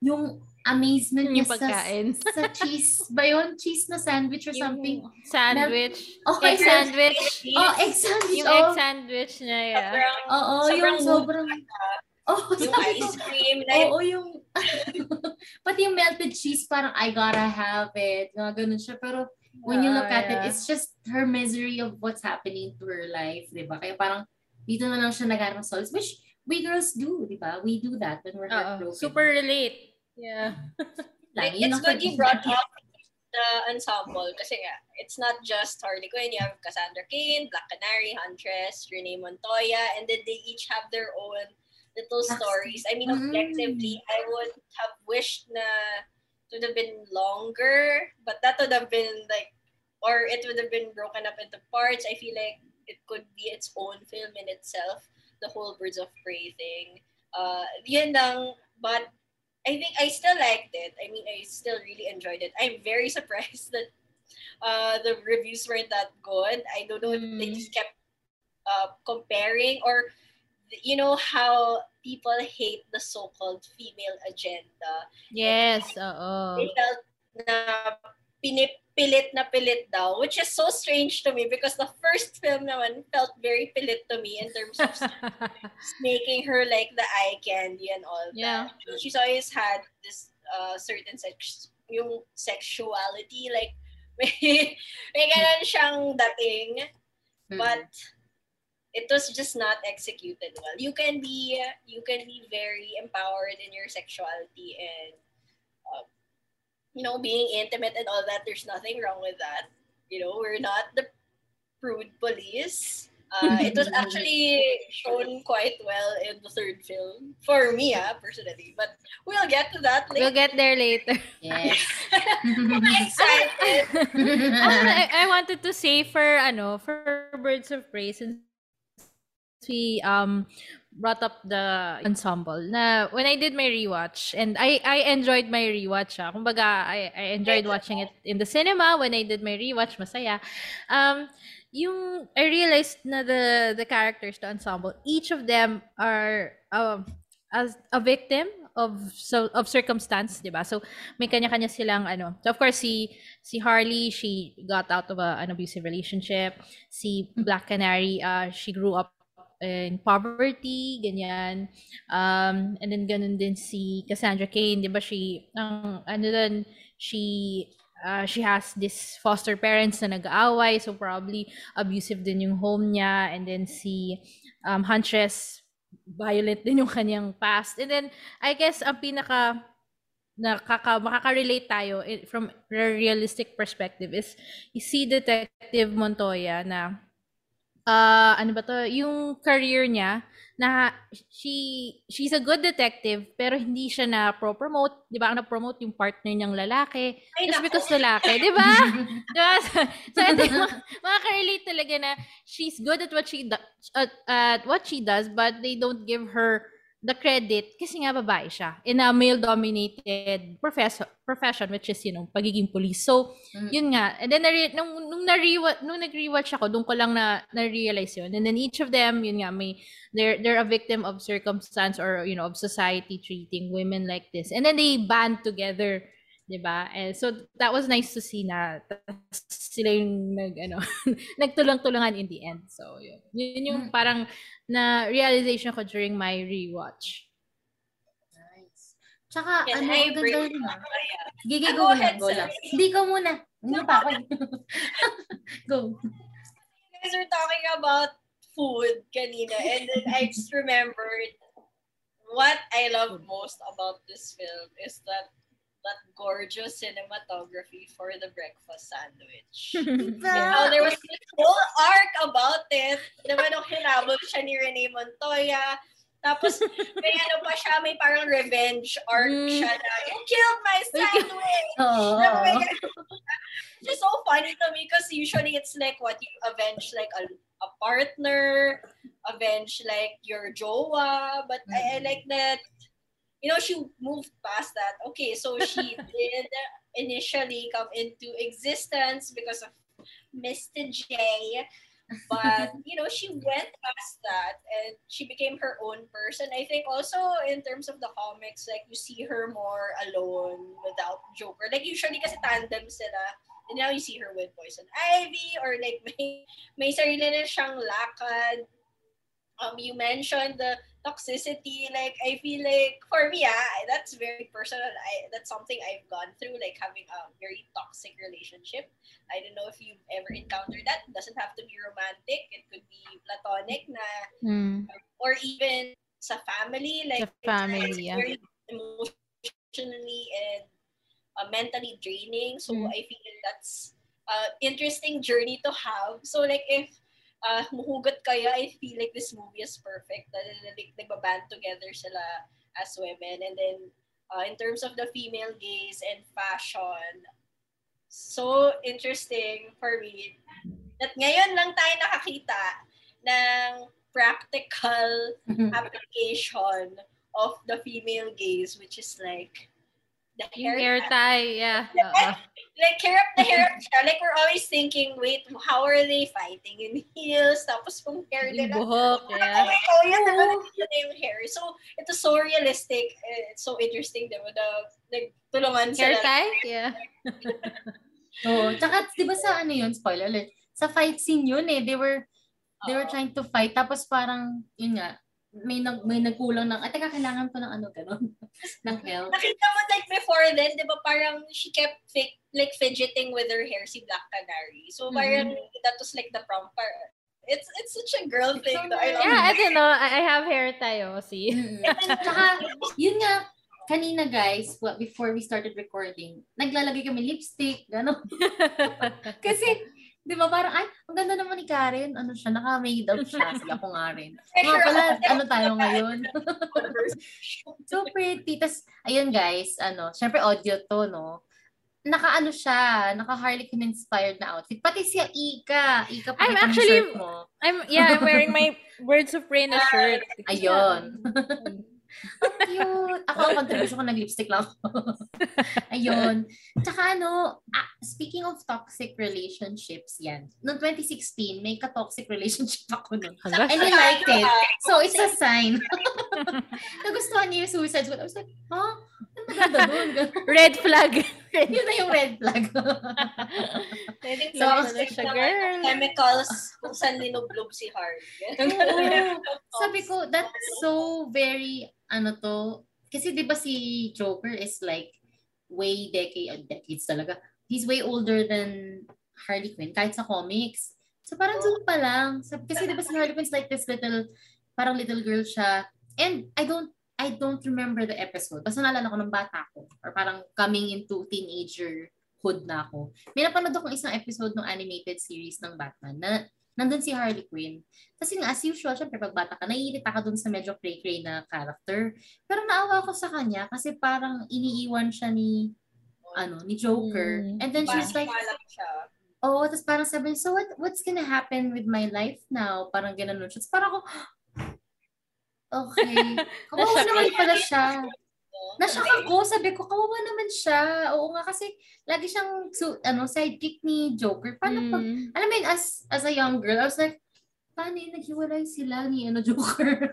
yung amazement niya sa cheese. Ba yun? Cheese na sandwich or something? Sandwich. Okay, egg sandwich. Oh, egg sandwich. Yung egg sandwich niya, yeah. Sobrang yung ice cream. Yung pati yung melted cheese, parang I gotta have it. Mga ganun siya. Pero when you look at it, it's just her misery of what's happening to her life. Diba? Kaya parang dito na lang siya nag-arang souls, which we girls do, di ba? We do that when we're heartbroken. Super relate. Yeah. Like, it's good you brought up the ensemble kasi nga, it's not just Harley Quinn. You have Cassandra Cain, Black Canary, Huntress, Renee Montoya, and then they each have their own little stories. I mean, objectively, I would have wished na it would have been longer, but that would have been like, or it would have been broken up into parts. I feel like it could be its own film in itself, the whole Birds of Prey thing. Yun lang, but I think I still liked it. I mean, I still really enjoyed it. I'm very surprised that the reviews weren't that good. I don't know if they just kept comparing, or you know how people hate the so-called female agenda. Yes, oo. They felt na pilit daw, which is so strange to me because the first film naman felt very pilit to me in terms of making her like the eye candy and all that. She's always had this certain yung sexuality, like may ganun siyang dating, but it was just not executed well. You can be very empowered in your sexuality and you know, being intimate and all that. There's nothing wrong with that. You know, we're not the prude police. It was actually shown quite well in the third film for me, personally. But we'll get to that later. We'll get there later. Yes. I'm excited. I wanted to say for Birds of Prey, since we brought up the ensemble, na when I did my rewatch, and I enjoyed my rewatch. Kumbaga, I enjoyed watching it in the cinema. When I did my rewatch, masaya. Yung I realized na the characters, the ensemble, each of them are as a victim of circumstance, diba? So may kanya-kanya silang So of course si Harley, she got out of an abusive relationship. Si Black Canary, she grew up in poverty, ganyan. And then ganun din si Cassandra Cain, diba? She she has this foster parents na nag-aaway, so probably abusive din yung home niya. And then si Huntress, violent din yung kanyang past. And then I guess ang pinaka makaka-relate tayo from a realistic perspective is you see Detective Montoya na yung career niya na she's a good detective pero hindi siya na-promote, 'di ba? Ang na-promote yung partner niyang lalaki. Just because lalaki, 'di ba? So I think makaka-relate talaga na she's good at what she does, but they don't give her the credit kasi nga babae siya in a male-dominated profession, which is, you know, pagiging police. So, yun nga. And then, nung nag-rewatch ako, doon ko lang na-realize yun. And then, each of them, yun nga, they're a victim of circumstance or, you know, of society treating women like this. And then, they band together, diba? And so, that was nice to see na sila yung nagtulang-tulangan in the end. So, yun yung parang na-realization ko during my rewatch. Nice. Tsaka, ganda yun. Gigi, go ahead. Hindi ko muna. Hindi pa ako. Go. You guys were talking about food kanina, and then I just remembered what I love most about this film is that gorgeous cinematography for the breakfast sandwich. Yeah, there was this whole arc about it. Diba nung hinabol siya ni Renee Montoya. Tapos may pa siya, may parang revenge arc siya na, you killed my sandwich! It's just so funny to me because usually it's like what you avenge like a partner, avenge like your jowa. But I like that she moved past that. Okay, so she did initially come into existence because of Mr. J, but, she went past that and she became her own person. I think also in terms of the comics, like, you see her more alone without Joker. Like, usually kasi tandem sila, and now you see her with Poison Ivy or, like, may sarili na siyang lakad. You mentioned the toxicity, like, I feel like for me, that's very personal. That's something I've gone through, like having a very toxic relationship. I don't know if you've ever encountered that. It doesn't have to be romantic. It could be platonic na, or even sa family. Like, it's very emotionally and mentally draining. So I feel that's an interesting journey to have. So, like, if mahugot kaya, I feel like this movie is perfect. Like, nagbaband together sila as women. And then, in terms of the female gaze and fashion, so interesting for me. That ngayon lang tayo nakakita ng practical application of the female gaze, which is like, the hair tie. Yeah. Like, hirap siya. Like, we're always thinking, wait, how are they fighting in heels? Tapos, kung hair nila. Yung buhok, yeah. Oh, yun, diba? Yung hair. So, it was so realistic. It's so interesting, diba? Like, tulungan sila. Hair tie? Yeah. Oh, tsaka, diba sa ano yun? Spoiler alert. Sa fight scene yun eh. They were trying to fight. Tapos, parang, yun nga. May nagkulang ng, at teka, kailangan ko ng ano, gano'n, ng help. Nakita mo, like, before then, di ba, parang she kept, like, fidgeting with her hair, si Black Canary. So, parang, that was, like, the prompt. It's such a girl thing. So, I love it. I don't know, I have hair tayo, see? Tsaka, yun nga, kanina, guys, before we started recording, naglalagay kami lipstick, gano'n. Kasi, di ba parang, ay, ang ganda naman ni Karen. Ano siya, naka-made-up siya. Sige, ako nga rin. Mga pala, ano tayo ngayon? So pretty. Tapos, ayun guys, ano, syempre audio to, no? Naka-ano siya, naka-Harley Quinn inspired na outfit. Pati siya Ika pa yung shirt mo. I'm wearing my Birds of Prey na shirt. Ayun. Ang cute. Ako, ang contribution ko, nag-lipstick lang ako. Ayun. Tsaka ano, speaking of toxic relationships, yan. Noong 2016, may ka-toxic relationship ako nun. And I liked it. So, it's a sign. Nagustuhan niya yung Suicide Squad. I was like, huh? Ang maganda dun. Red flag. Yun na yung red flag. So, chemicals kung saan ninublob si Harley. Sabi ko, that's so very... ano to, kasi di ba si Joker is like way decades talaga. He's way older than Harley Quinn, kahit sa comics. So parang zoom pa lang. Kasi di ba si Harley Quinn's like this little, parang little girl siya. And I don't remember the episode. Basta naalala ko ng bata ko. Or parang coming into teenagerhood na ako. May napanood akong isang episode ng animated series ng Batman na nandun si Harley Quinn. Kasi nga, as usual, syempre pag bata ka, naiirita ka dun sa medyo cray-cray na character. Pero naawa ko sa kanya kasi parang iniiwan siya ni Joker. And then she's like, oh, tapos parang sabi, so what's gonna happen with my life now? Parang ganun. Tapos parang ako, okay. Kawawa naman pala siya. Nashock ako, sabi ko, kawawa naman siya. Oo nga, kasi lagi siyang sidekick ni Joker. Paano pag, alam mo yun, as a young girl, I was like, paano yun, naghiwalay sila ni Joker?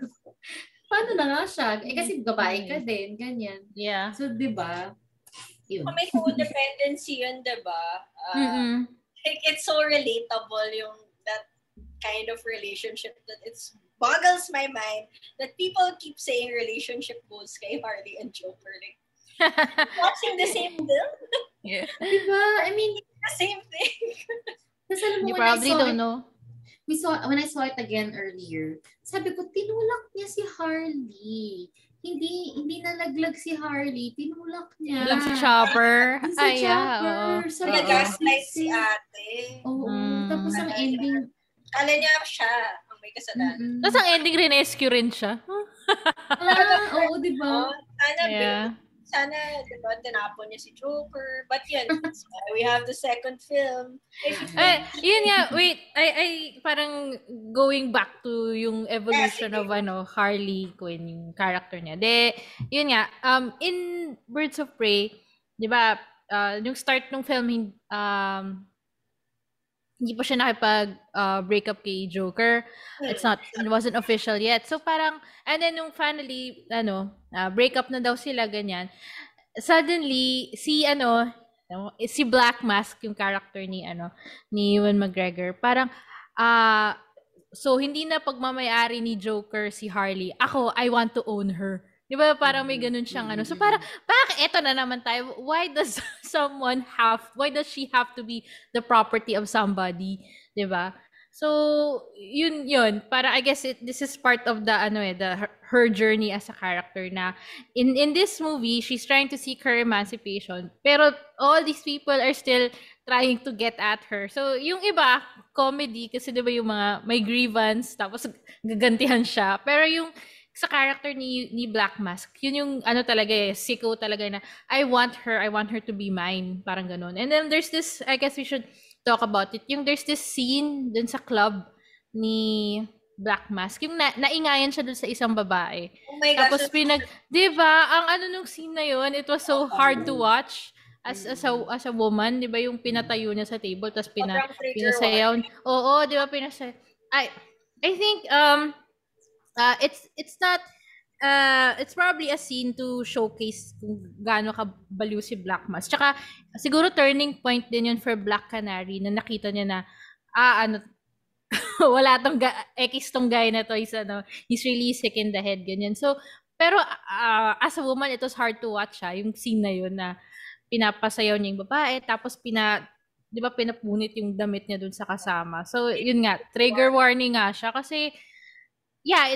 Paano na nga siya? Eh kasi babae ka din, ganyan. Yeah. So, diba? Yun. May codependency yun, diba? Like, it's so relatable yung that kind of relationship that it's boggles my mind that people keep saying relationship goals kay Harley and Joker. Like, watching the same film? Yeah. Diba? I mean, the same thing. You probably don't know. When I saw it again earlier, sabi ko, tinulak niya si Harley. Hindi nalaglag si Harley. Tinulak niya. Tinulak si Chopper. Chopper. So, gaslight si ate. Oo. Tapos ang ending. Kala niya siya. May kasalanan. Tapos ang ending rescue rin siya. Oo, diba? Sana, diba, tinapon niya si Joker. But yun, we have the second film. Yun nga, wait. I parang going back to yung evolution of Harley Quinn, yung character niya. De, yun nga, in Birds of Prey, diba, yung start ng film, hindi pa siya nakipag-breakup kay Joker. It wasn't official yet. So parang, and then nung finally, breakup na daw sila, ganyan. Suddenly, si Black Mask, yung character ni Ewan McGregor, parang, so hindi na pagmamayari ni Joker si Harley. Ako, I want to own her. Di ba? Parang may ganun siyang ano. So parang, eto na naman tayo. Why does she have to be the property of somebody? Di ba? So, yun. Para I guess this is part of the, her journey as a character na. In this movie, she's trying to seek her emancipation. Pero all these people are still trying to get at her. So, yung iba, comedy, kasi di ba yung mga may grievance, tapos gagantihan siya. Pero yung sa character ni Black Mask, yun yung talaga sicko talaga na I want her to be mine, parang ganun. And then there's this, I guess we should talk about it, yung there's this scene dun sa club ni Black Mask. Yung naingayan siya dun sa isang babae. Oh my gosh. Tapos diba, ang ano nung scene na yun, it was so hard to watch as a woman, diba yung pinatayo niya sa table, tapos pinasayaw. Oo, diba pinasayaw. I think it's not it's probably a scene to showcase kung gaano kabaliw si Black Mask. Tsaka siguro turning point din yun for Black Canary na nakita niya na wala tong X tong guy na to, he's really sick in the head, ganyan. So pero as a woman it was hard to watch yung scene na yun na pinapasayaw niya yung babae tapos pinapunit yung damit niya dun sa kasama. So yun nga, trigger warning nga siya kasi yeah,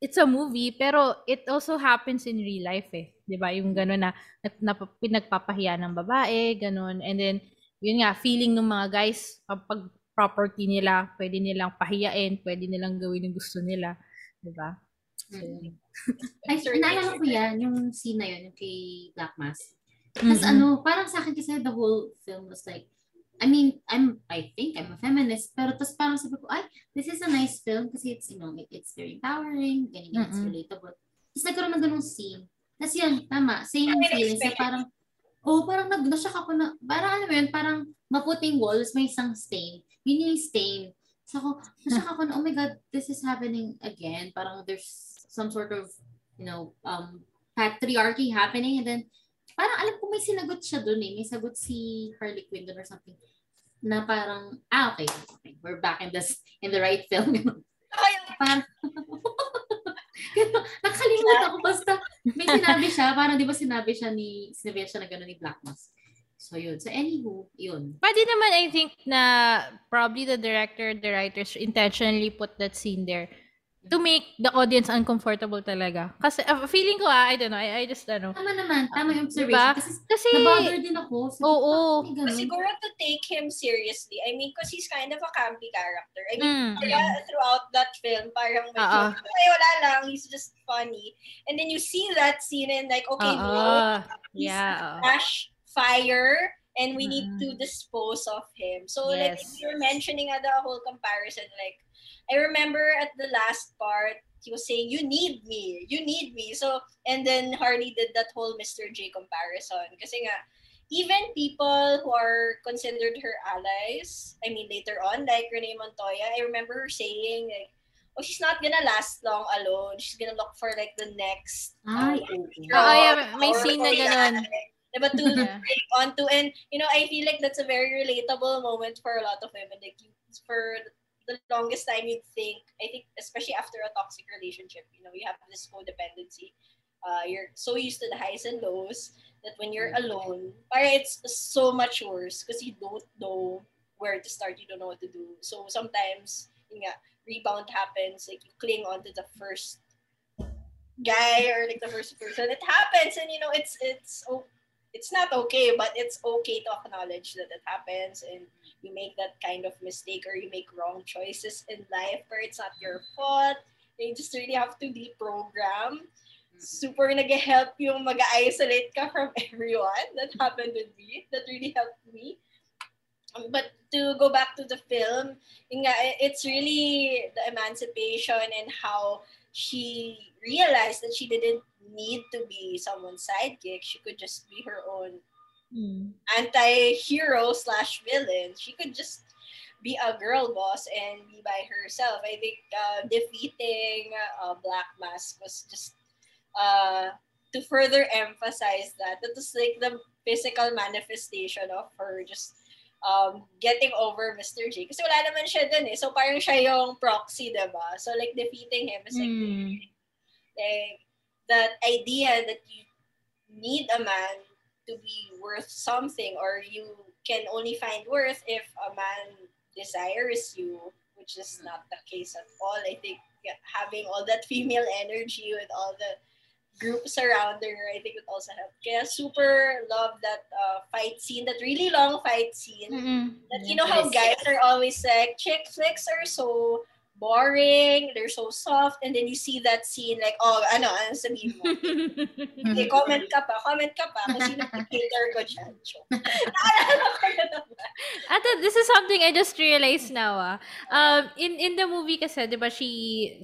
it's a movie pero it also happens in real life eh, 'di ba? Yung gano'n na pinagpapahiya ng babae, gano'n. And then yun nga, feeling ng mga guys kapag property nila, pwede nilang pahiyain, pwede nilang gawin yung gusto nila, 'di ba? So, naalala ko 'yan, yung scene na yun, yung kay Black Mask. Mas parang sa akin kasi the whole film was like, I think I'm a feminist, pero tas parang sabi ko, this is a nice film kasi it's, it's very empowering, ganyan, it's relatable. Tapos nagkaroon ng ganung scene. Tapos yun, tama, same feeling. So parang, parang nag-shock ako na, parang parang maputing walls, may isang stain. Yun yung stain. So ako, na-shock ako na, oh my God, this is happening again. Parang there's some sort of, patriarchy happening, and then, parang alam ko may sinagot siya doon eh. May sagot si Harley Quinn doon or something. Na parang, okay. We're back in the right film. Parang, nakalimutan ko. Basta may sinabi siya. Parang di ba sinabi siya na gano'n ni Black Mask. So yun. So anywho, yun. Pwede naman I think na probably the director, the writers intentionally put that scene there to make the audience uncomfortable talaga. Kasi feeling ko I don't know, I just ano. Tama naman, tama yung observation. Diba? Kasi nabother din ako. Oo. Siguro to take him seriously. I mean, because he's kind of a campy character. I mean, throughout that film, parang may joke. Ay, wala lang, he's just funny. And then you see that scene and like, okay, he's crash fire and we need to dispose of him. So like, if you're mentioning the whole comparison, like, I remember at the last part, he was saying, you need me. So, and then Harley did that whole Mr. J comparison. Kasi nga, even people who are considered her allies, I mean, later on, like Renee Montoya, I remember her saying, like, she's not gonna last long alone. She's gonna look for, like, the next... may scene na ganun. But to break onto, and, I feel like that's a very relatable moment for a lot of women. Like, for... the longest time you'd think, I think, especially after a toxic relationship, you have this codependency. You're so used to the highs and lows that when you're alone, it's so much worse because you don't know where to start. You don't know what to do. So sometimes, rebound happens. Like you cling onto the first guy or like the first person. It happens, and it's not okay, but it's okay to acknowledge that it happens and you make that kind of mistake or you make wrong choices in life where it's not your fault. You just really have to deprogram. Super nag-help yung mag-isolate ka from everyone. That happened with me. That really helped me. But to go back to the film, it's really the emancipation and how she realized that she didn't need to be someone's sidekick. She could just be her own anti-hero / villain. She could just be a girl boss and be by herself. I think defeating Black Mask was just to further emphasize that. That was like the physical manifestation of her just getting over Mr. J. Kasi wala naman siya dun eh. So parang siya yung proxy, diba? So like defeating him is like that idea that you need a man to be worth something, or you can only find worth if a man desires you, which is not the case at all. I think having all that female energy with all the groups around her, I think would also help. Kaya super love that fight scene, that really long fight scene. That how guys are always like, chick flicks are so boring, they're so soft, and then you see that scene, like, oh, ano sabihin mo? Okay, comment ka pa, kung sino pag-cater ko dyan. Naalala ko na naman. Ate, this is something I just realized now, in the movie kasi, di ba, she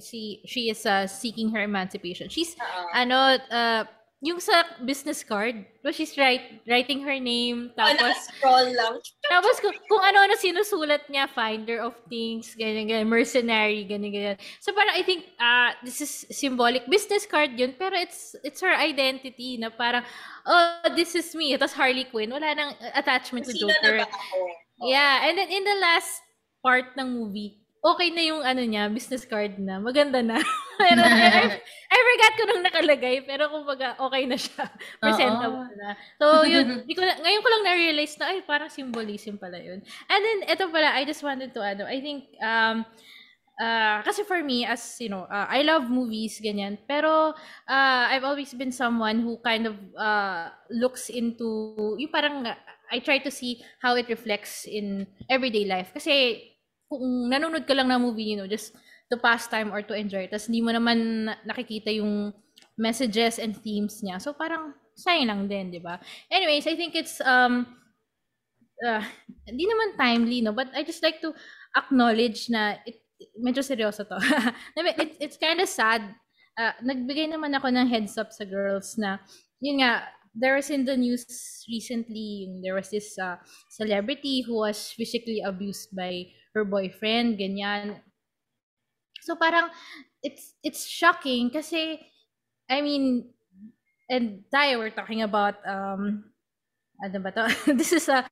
is seeking her emancipation. She's, yung sa business card, well, she's writing her name, tapos scroll lang. Tapos kung ano-ano sinusulat niya, finder of things, ganyan, mercenary, ganyan. So parang I think this is symbolic, business card yun, pero it's her identity na parang, oh, this is me. Tapos Harley Quinn, wala nang attachment to Joker. Yeah, and then in the last part ng movie, okay na yung ano niya, business card na. Maganda na. I forgot ko nung nakalagay, pero kumbaga okay na siya. Presentable na. So yun, ngayon ko lang na-realize na, ay, parang symbolism pala yun. And then, eto pala, I just wanted to, I think, kasi for me, as you know, I love movies, ganyan. Pero, I've always been someone who kind of looks into, yung parang, I try to see how it reflects in everyday life. Kasi, kung nanonood ka lang na movie, you know, just to pass time or to enjoy, tas hindi mo naman nakikita yung messages and themes niya. So parang sayang lang din, di ba? Anyways, I think it's, hindi naman timely, no? But I just like to acknowledge na, medyo seryoso to. It's kind of sad. Nagbigay naman ako ng heads up sa girls na, yun nga, there was in the news recently, there was this celebrity who was physically abused by her boyfriend, ganyan. So parang, it's shocking kasi, I mean, and tayo, we're talking about, ano ba to? This is a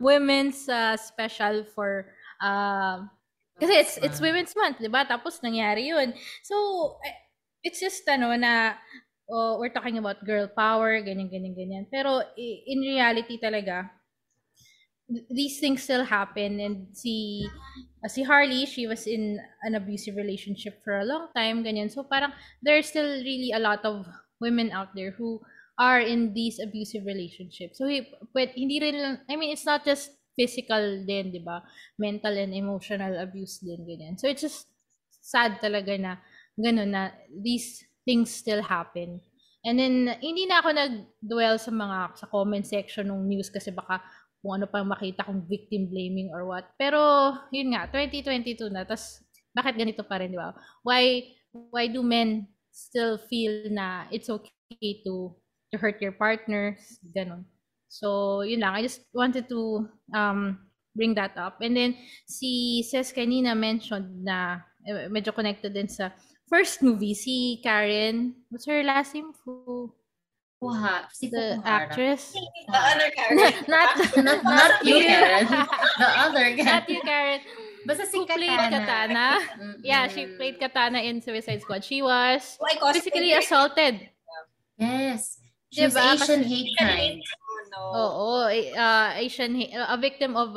women's special for, kasi it's Women's Month, diba? Tapos nangyari yun. So, it's just, we're talking about girl power, ganyan. Pero, in reality talaga, these things still happen, and si Harley, she was in an abusive relationship for a long time, ganyan. So parang there's still really a lot of women out there who are in these abusive relationships. So hindi rin, I mean, it's not just physical din, di ba? Mental and emotional abuse din, ganyan. So it's just sad talaga na ganun na these things still happen. And then hindi na ako nag-dwell sa comment section ng news kasi baka kung ano pang makita kong victim blaming or what. Pero, yun nga, 2022 na, tas bakit ganito pa rin, di ba? Why do men still feel na it's okay to hurt your partners? Ganon. So, yun lang, I just wanted to bring that up. And then, si Ces kanina mentioned na, medyo connected din sa first movie, si Karen, what's her last name? The actress, the other Karen, not you, Karen. The other Karen, not you, Karen. Basta si Katana. Yeah, she played Katana in Suicide Squad. She was physically assaulted. Yes, she's Asian hate crime. A victim of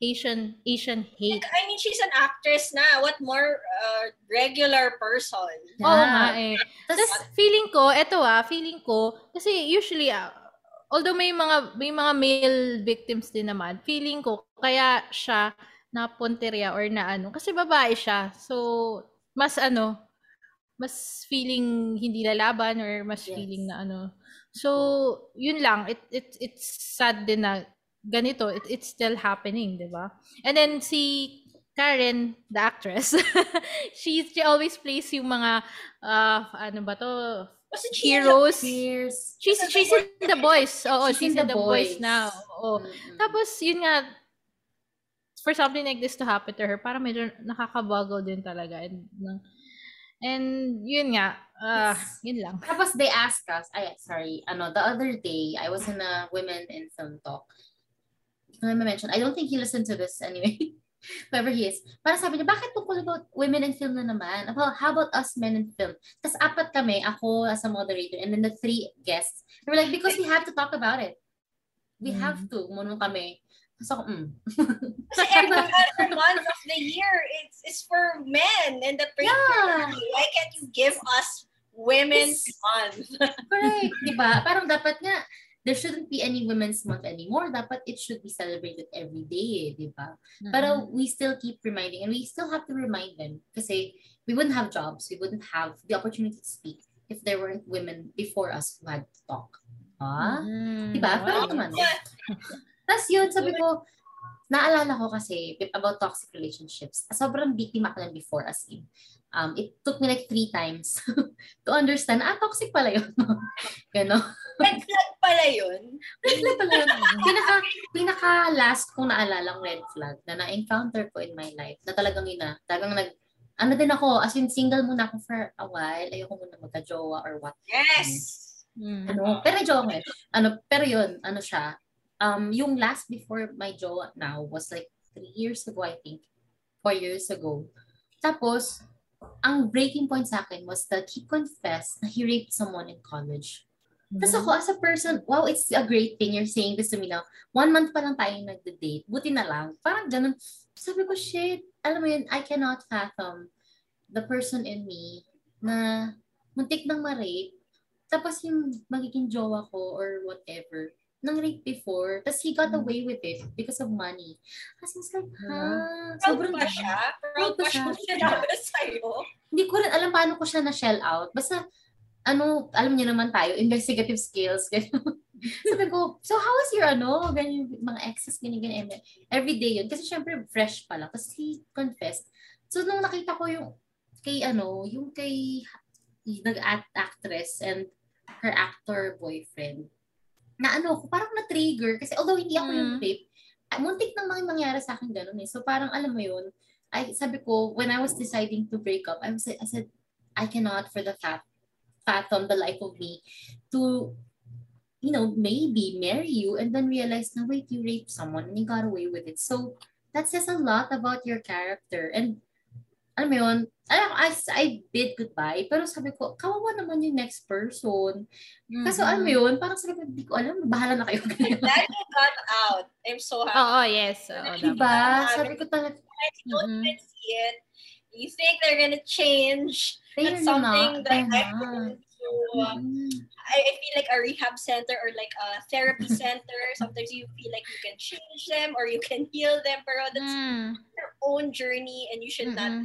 Asian hate. I mean, she's an actress na. What more regular person? Yeah. Oo nga eh. Tapos feeling ko, kasi usually, although may mga male victims din naman, feeling ko, kaya siya na punteria or na ano. Kasi babae siya. So, mas feeling hindi lalaban or mas feeling na ano. So, yun lang. It's sad din na ganito, it's still happening, di ba? And then si Karen, the actress, she always plays yung mga, heroes. She's in The Boys. Oo, she's in The Boys now. Oo. Mm-hmm. Tapos, yun nga, for something like this to happen to her, parang medyo nakakabagal din talaga. And yun nga, yun lang. Tapos they asked us, the other day, I was in a Women in Film Talk. I mentioned, I don't think he listened to this anyway. Whoever he is. Para sabi niya, bakit tungkol about women in film na naman? Well, how about us men in film? Tapos apat kami, ako as a moderator, and then the three guests. And we're like, because we have to talk about it. We have to. Munong kami. So, so every other month of the year, it's for men. And the why can't you give us women's month? Correct. Diba? Parang dapat nga, there shouldn't be any Women's Month anymore. Dapat it should be celebrated every day, eh, di ba? Mm-hmm. But we still keep reminding, and we still have to remind them, kasi we wouldn't have jobs, we wouldn't have the opportunity to speak if there weren't women before us who had to talk. Ah, di ba? Pero naman. Tapos yun, sabi ko, naalala ko kasi about toxic relationships. Sobrang biktima ka lang before, as in. It took me like 3 times to understand, toxic pala yun. Gano'n. Red flag pala yun. Red flag pala yun. Pinaka-last kong naalalang red flag na na-encounter ko in my life na talagang yun na, talagang ano din ako, as in single muna ako for a while. Ayoko muna magka-jowa or what. Yes! Pero jowa ko eh. Pero yun, siya, yung last before my jowa now was like 3 years ago, I think. 4 years ago. Tapos, ang breaking point sa akin was that he confessed na he raped someone in college. Mm-hmm. Tapos ako, as a person, wow, it's a great thing you're saying this to me now. 1 month pa lang tayong nagda-date. Buti na lang. Parang ganun. Sabi ko, shit. Alam mo yun, I cannot fathom the person in me na muntik nang ma-rape. Tapos yung magiging jowa ko or whatever, nang rape before. Tapos he got away with it because of money. Kasi it's like, sobrang ba siya? Proud ba siya sa'yo? Hindi ko rin alam paano ko siya na-shell out. Basta, alam niyo naman tayo, investigative skills. Sabi ko, so how was your ganyan, mga exes, ganyan. Everyday yun. Kasi syempre, fresh pa lang. Tapos he confessed. So, nung nakita ko yung kay nag-actress and her actor boyfriend, na ko, parang na-trigger. Kasi although hindi ako yung rape, muntik nang mangyari sa akin ganun eh. So parang alam mo yun, sabi ko, when I was deciding to break up, I said, I cannot for the fathom the life of me to, maybe marry you and then realize na wait, you raped someone and you got away with it. So that says a lot about your character. And alam mo yun, I bid goodbye, pero sabi ko, kawawa naman yung next person. Mm-hmm. Kaso alam mo yun, parang sabi ko, hindi ko alam, bahala na kayo. That you got out. I'm so happy. Oh, yes. Oh, diba? Sabi ko talaga. You don't even see it. You think they're gonna change. That's something that I've been through. I feel like a rehab center or like a therapy center. Sometimes you feel like you can change them or you can heal them, pero that's their own journey and you should not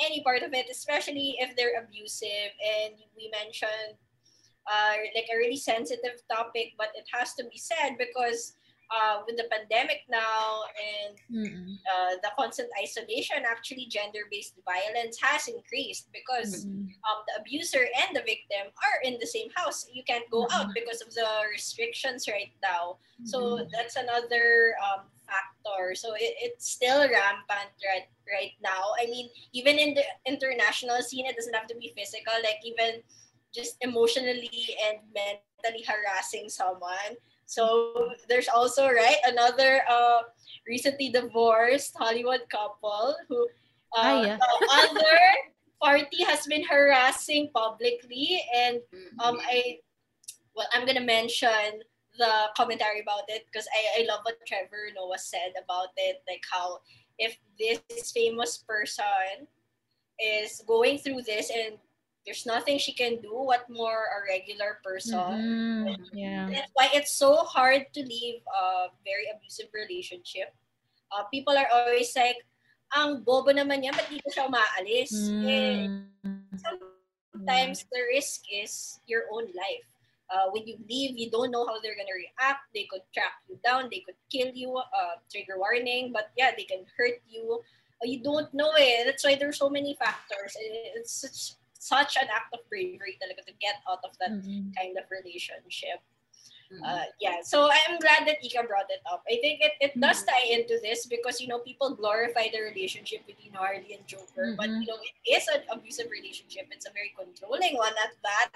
any part of it, especially if they're abusive. And we mentioned like a really sensitive topic, but it has to be said because with the pandemic now and the constant isolation, actually gender-based violence has increased because the abuser and the victim are in the same house. You can't go out because of the restrictions right now. So that's another factor. So it's still rampant right now. I mean, even in the international scene, it doesn't have to be physical, like even just emotionally and mentally harassing someone. So there's also another recently divorced Hollywood couple who the other party has been harassing publicly, and I'm gonna mention the commentary about it because I love what Trevor Noah said about it, like how if this famous person is going through this and there's nothing she can do, what more a regular person. That's why it's so hard to leave a very abusive relationship. People are always like, ang bobo naman yan, ba't di ko siya umaalis? Sometimes the risk is your own life. When you leave, you don't know how they're gonna react. They could track you down, they could kill you, trigger warning, but yeah, they can hurt you. You don't know it. That's why there's so many factors. It's such an act of bravery talaga to get out of that kind of relationship. So I'm glad that Ika brought it up. I think it does tie into this because people glorify the relationship between Harley and Joker, but it is an abusive relationship. It's a very controlling one at that,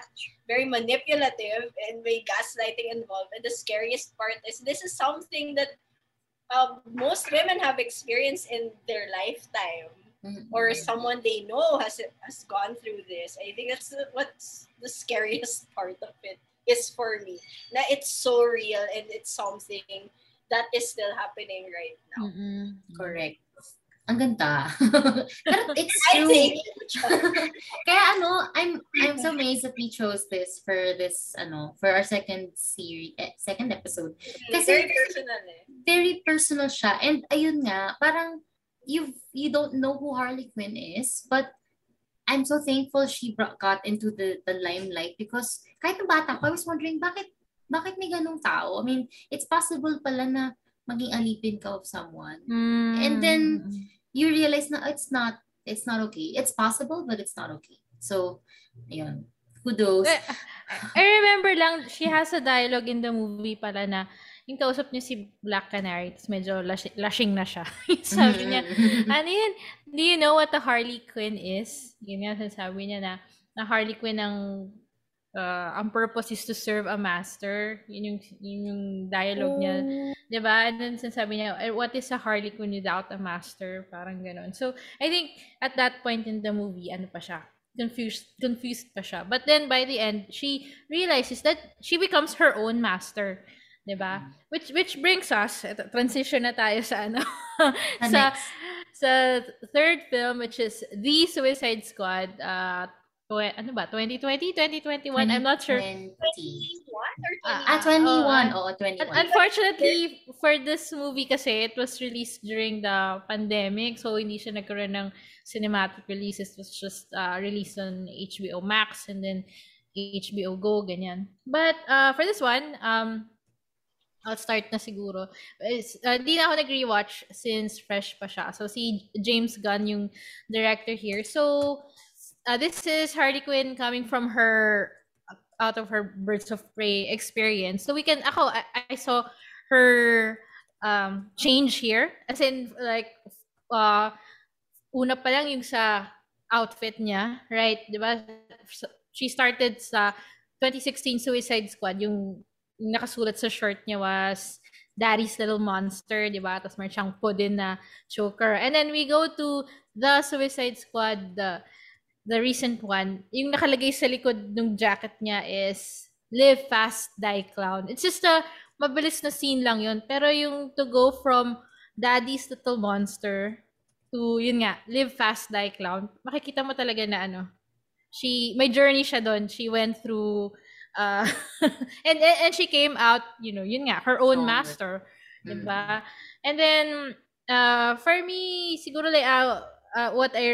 very manipulative and very gaslighting involved. And the scariest part is this is something that most women have experienced in their lifetime. Or someone they know has gone through this. I think that's what's the scariest part of it is for me. Na it's so real and it's something that is still happening right now. Correct. ang ganda. But it's true. Kaya ano, I'm so amazed that we chose this for this ano, for our second episode. Kasi very personal eh. Very personal siya. And ayun nga, parang you don't know who Harley Quinn is, but I'm so thankful she got into the limelight, because kahit na bata ko, I was wondering bakit may ganung tao? I mean, it's possible pala na maging alipin ka of someone. And then you realize na it's not okay. It's possible, but it's not okay. So, ayun. Kudos. I remember lang, she has a dialogue in the movie pala na, yung kausap niyo si Black Canary, tapos medyo lashing na siya. Sabi niya, ano yun? Do you know what a Harley Quinn is? Yun nga, sabi niya na Harley Quinn ang purpose is to serve a master. Yun yung dialogue niya. Diba? And then sinasabi niya, what is a Harley Quinn without a master? Parang ganon. So, I think at that point in the movie, ano pa siya? Confused pa siya. But then by the end, she realizes that she becomes her own master. Diba? Which brings us, transition na tayo sa ano. sa third film, which is The Suicide Squad, 2020, 2021? 2020. I'm not sure. 21 or 21? 21. Oh, 21. Unfortunately, for this movie kasi, it was released during the pandemic. So, hindi siya nagkaroon ng cinematic releases. It was just released on HBO Max and then HBO Go, ganyan. But for this one, I'll start na siguro. Hindi na ako nag-rewatch since fresh pa siya. So, si James Gunn yung director here. So, this is Harley Quinn coming from her, out of her Birds of Prey experience. So I saw her change here. As in, like, una pa lang yung sa outfit niya, right? Diba? She started sa 2016 Suicide Squad. Yung nakasulat sa shirt niya was Daddy's Little Monster, diba? Tapos meron siyang pudin na choker. And then we go to The Suicide Squad, the recent one, yung nakalagay sa likod ng jacket niya is Live Fast, Die Clown. It's just a mabilis na scene lang yun. Pero yung to go from Daddy's Little Monster to, yun nga, Live Fast, Die Clown, makikita mo talaga na ano, may journey siya doon. She went through, and she came out, you know, yun nga, her own master. Diba? And then, for me, siguro like, what I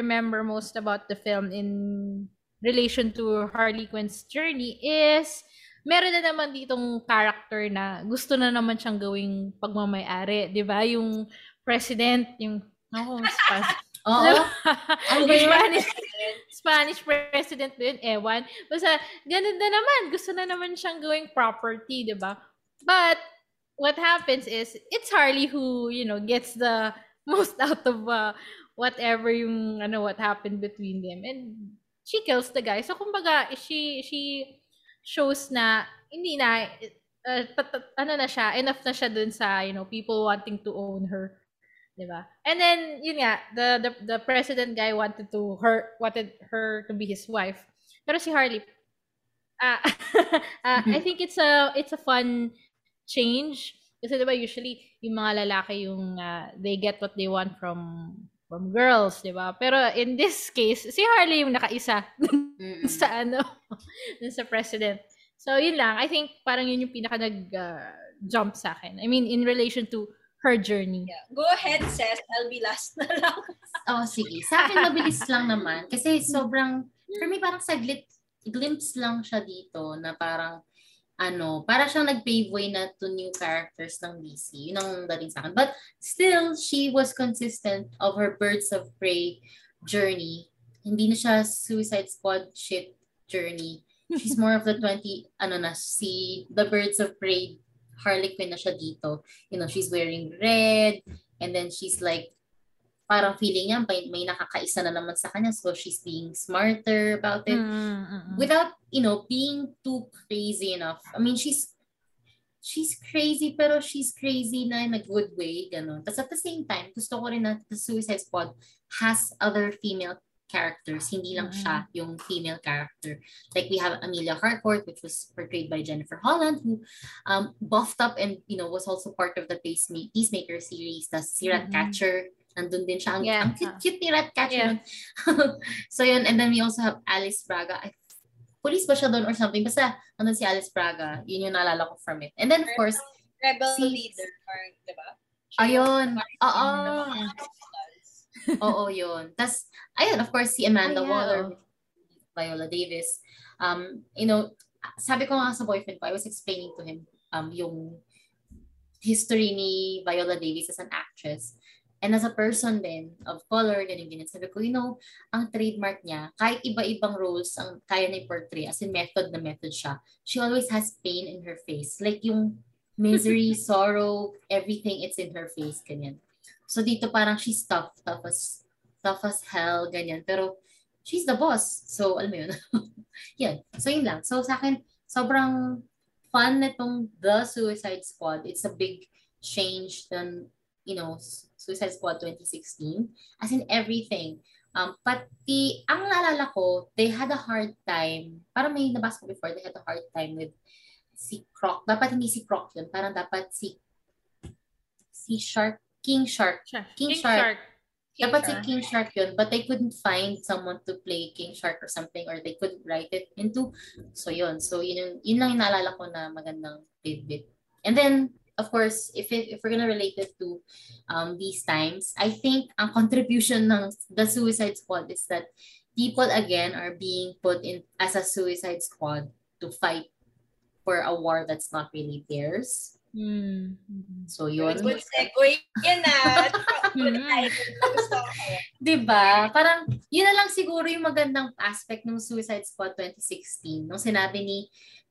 remember most about the film in relation to Harley Quinn's journey is meron na naman ditong character na gusto na naman siyang gawing pagmamayari, di ba? Yung president, yung Spanish president din, ewan. Basta, ganun na naman. Gusto na naman siyang gawing property, di ba? But what happens is, it's Harley who, you know, gets the most out of whatever yung ano what happened between them, and she kills the guy. So kumbaga she shows na hindi na enough na siya dun sa, you know, people wanting to own her, diba? And then yun nga, the president guy wanted her to be his wife, pero si Harley I think it's a fun change kasi diba usually yung mga lalaki yung they get what they want from girls, di ba? Pero in this case, si Harley yung nakaisa sa sa president. So, yun lang. I think parang yun yung pinaka nag-jump sa akin. I mean, in relation to her journey. Yeah. Go ahead, Seth. I'll be last na lang. Oh, sige. Sa akin, mabilis lang naman. Kasi sobrang, for me, parang saglit, glimpse lang siya dito na parang, ano, para siyang nag-pave way na to new characters ng DC. Yun ang dating sa akin. But still, she was consistent of her Birds of Prey journey. Hindi na siya Suicide Squad shit journey. She's more of the the Birds of Prey Harley Quinn na siya dito. You know, she's wearing red, and then she's like, parang feeling niya, may nakakaisa na naman sa kanya, so she's being smarter about it. Without, you know, being too crazy enough. I mean, she's crazy, pero she's crazy na in a good way, ganun. Tapos at the same time, gusto ko rin na the Suicide Squad has other female characters. Hindi lang siya yung female character. Like, we have Amelia Harcourt, which was portrayed by Jennifer Holland, who buffed up and, you know, was also part of the Peacemaker series, the Ratcatcher. Nandun din siya. Ang, yeah, ang cute ni Ratcatcher. Yeah. So yun, and then we also have Alice Braga. Police ba siya doon or something? Basta, nandun si Alice Braga. Yun yung naalala ko from it. And then, of course, Rebel leader, diba? Ayun. Oo. Oo, yun. Tapos, ayun, of course, si Amanda Waller, Viola Davis. You know, sabi ko nga sa boyfriend ko, I was explaining to him yung history ni Viola Davis as an actress. And as a person din, of color, ganyan-ganyan, sabi ko, you know, ang trademark niya, kahit iba-ibang roles ang kaya na i-portray, as in method na method siya, she always has pain in her face. Like yung misery, sorrow, everything, it's in her face, ganyan. So dito parang she's tough as hell, ganyan. Pero she's the boss. So, alam mo yun. Yan. So, yun lang. So, sa akin, sobrang fun na itong The Suicide Squad. It's a big change than, you know, Suicide Squad 2016. As in everything. Pati, ang naalala ko, they had a hard time. Parang may nabas ko before, they had a hard time with si Croc. Dapat hindi si Croc yun. Parang dapat si Shark. King Shark. King Shark. Dapat si King Shark yun. But they couldn't find someone to play King Shark or something. Or they couldn't write it into. So yun. So yun lang yung naalala ko na magandang tidbit. And then, of course, if we're gonna relate it to these times, I think ang contribution ng The Suicide Squad is that people again are being put in as a suicide squad to fight for a war that's not really theirs. Mm. So yun. Good segue yun na. Diba? Parang yun na lang siguro yung magandang aspect ng Suicide Squad 2016. Nung sinabi ni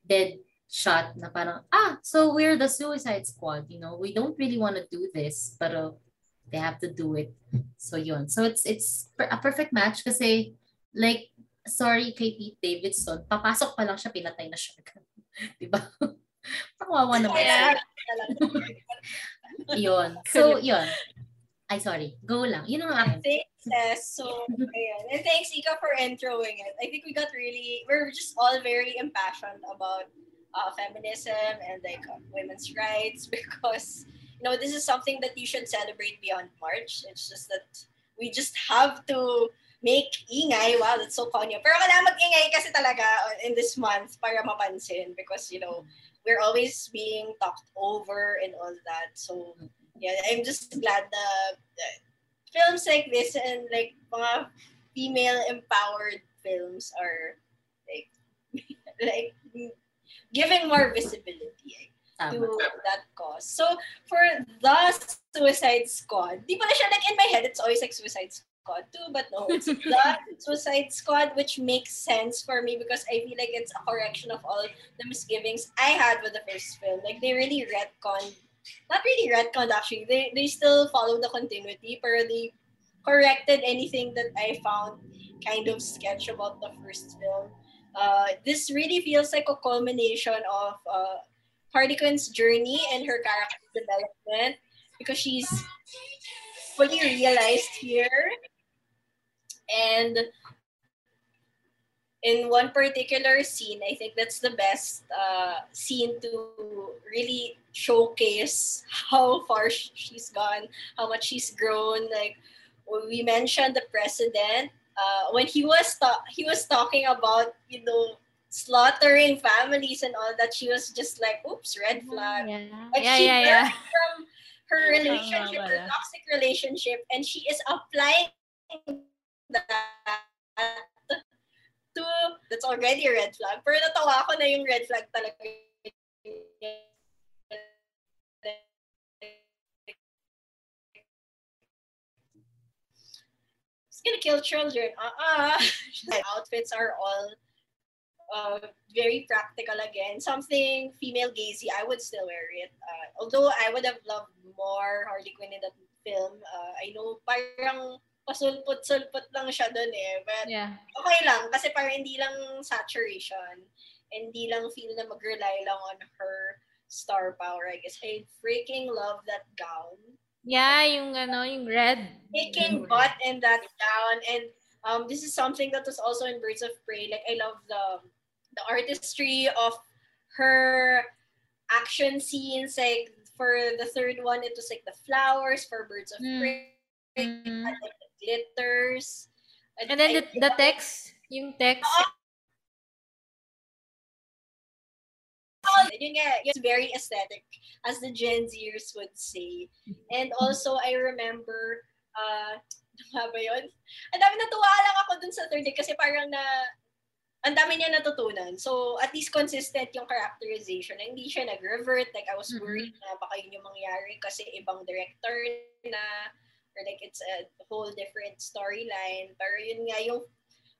Deadshot na parang, so we're the Suicide Squad. You know, we don't really want to do this, pero they have to do it. So yun. So it's a perfect match kasi like, sorry kay Pete Davidson, papasok pa lang siya, pinatay na siya. Diba? Pakawawa naman. Yeah. Yun. So, yun. Ay, sorry. Go lang. Yun ang akin. Thanks, so, ayan. And thanks, Ika, for introing it. I think we're just all very impassioned about feminism and like women's rights because, you know, this is something that you should celebrate beyond March. It's just that we just have to make ingay. Wow, that's so funny. Pero kailangan mag-ingay kasi talaga in this month para mapansin because, you know, we're always being talked over and all that. So, yeah, I'm just glad that films like this and like mga female-empowered films are like giving more visibility to that cause. So, for The Suicide Squad, di pala siya, like in my head, it's always like Suicide Squad 2, but no, it's The Suicide Squad, which makes sense for me because I feel like it's a correction of all the misgivings I had with the first film. Like, they really retconned, not really retconned actually, they still followed the continuity, but they corrected anything that I found kind of sketch about the first film. This really feels like a culmination of Harley Quinn's journey and her character development because she's fully realized here. And in one particular scene, I think that's the best scene to really showcase how far she's gone, how much she's grown. Like we mentioned the president, when he was talking about, you know, slaughtering families and all that, she was just like, oops, red flag. Yeah. But she learned from her relationship, her toxic relationship, and she is applying that to, that's already a red flag. Pero natawa ko na yung red flag talaga. It's gonna kill children. Outfits are all very practical again. Something female gazy, I would still wear it. Although I would have loved more Harley Quinn in that film. I know parang pasulpot-sulpot lang siya dun eh. But okay lang kasi parang hindi lang saturation. Hindi lang feel na mag-rely lang on her star power. I guess I freaking love that gown. Yeah, yung ano, yung red. Kicking butt in that gown. And this is something that was also in Birds of Prey. Like I love the artistry of her action scenes. Like for the third one, it was like the flowers. For Birds of Prey, glitters. And then the text, yung text. It's very aesthetic, as the Gen Zers would say. And also, I remember, ano ba yun? Ang dami natuwa lang ako dun sa third day kasi parang na, ang dami niya natutunan. So, at least consistent yung characterization. Hindi siya nag-revert. Like, I was worried na baka yun yung mangyari kasi ibang director na, or like, it's a whole different storyline. Pero yun nga yung,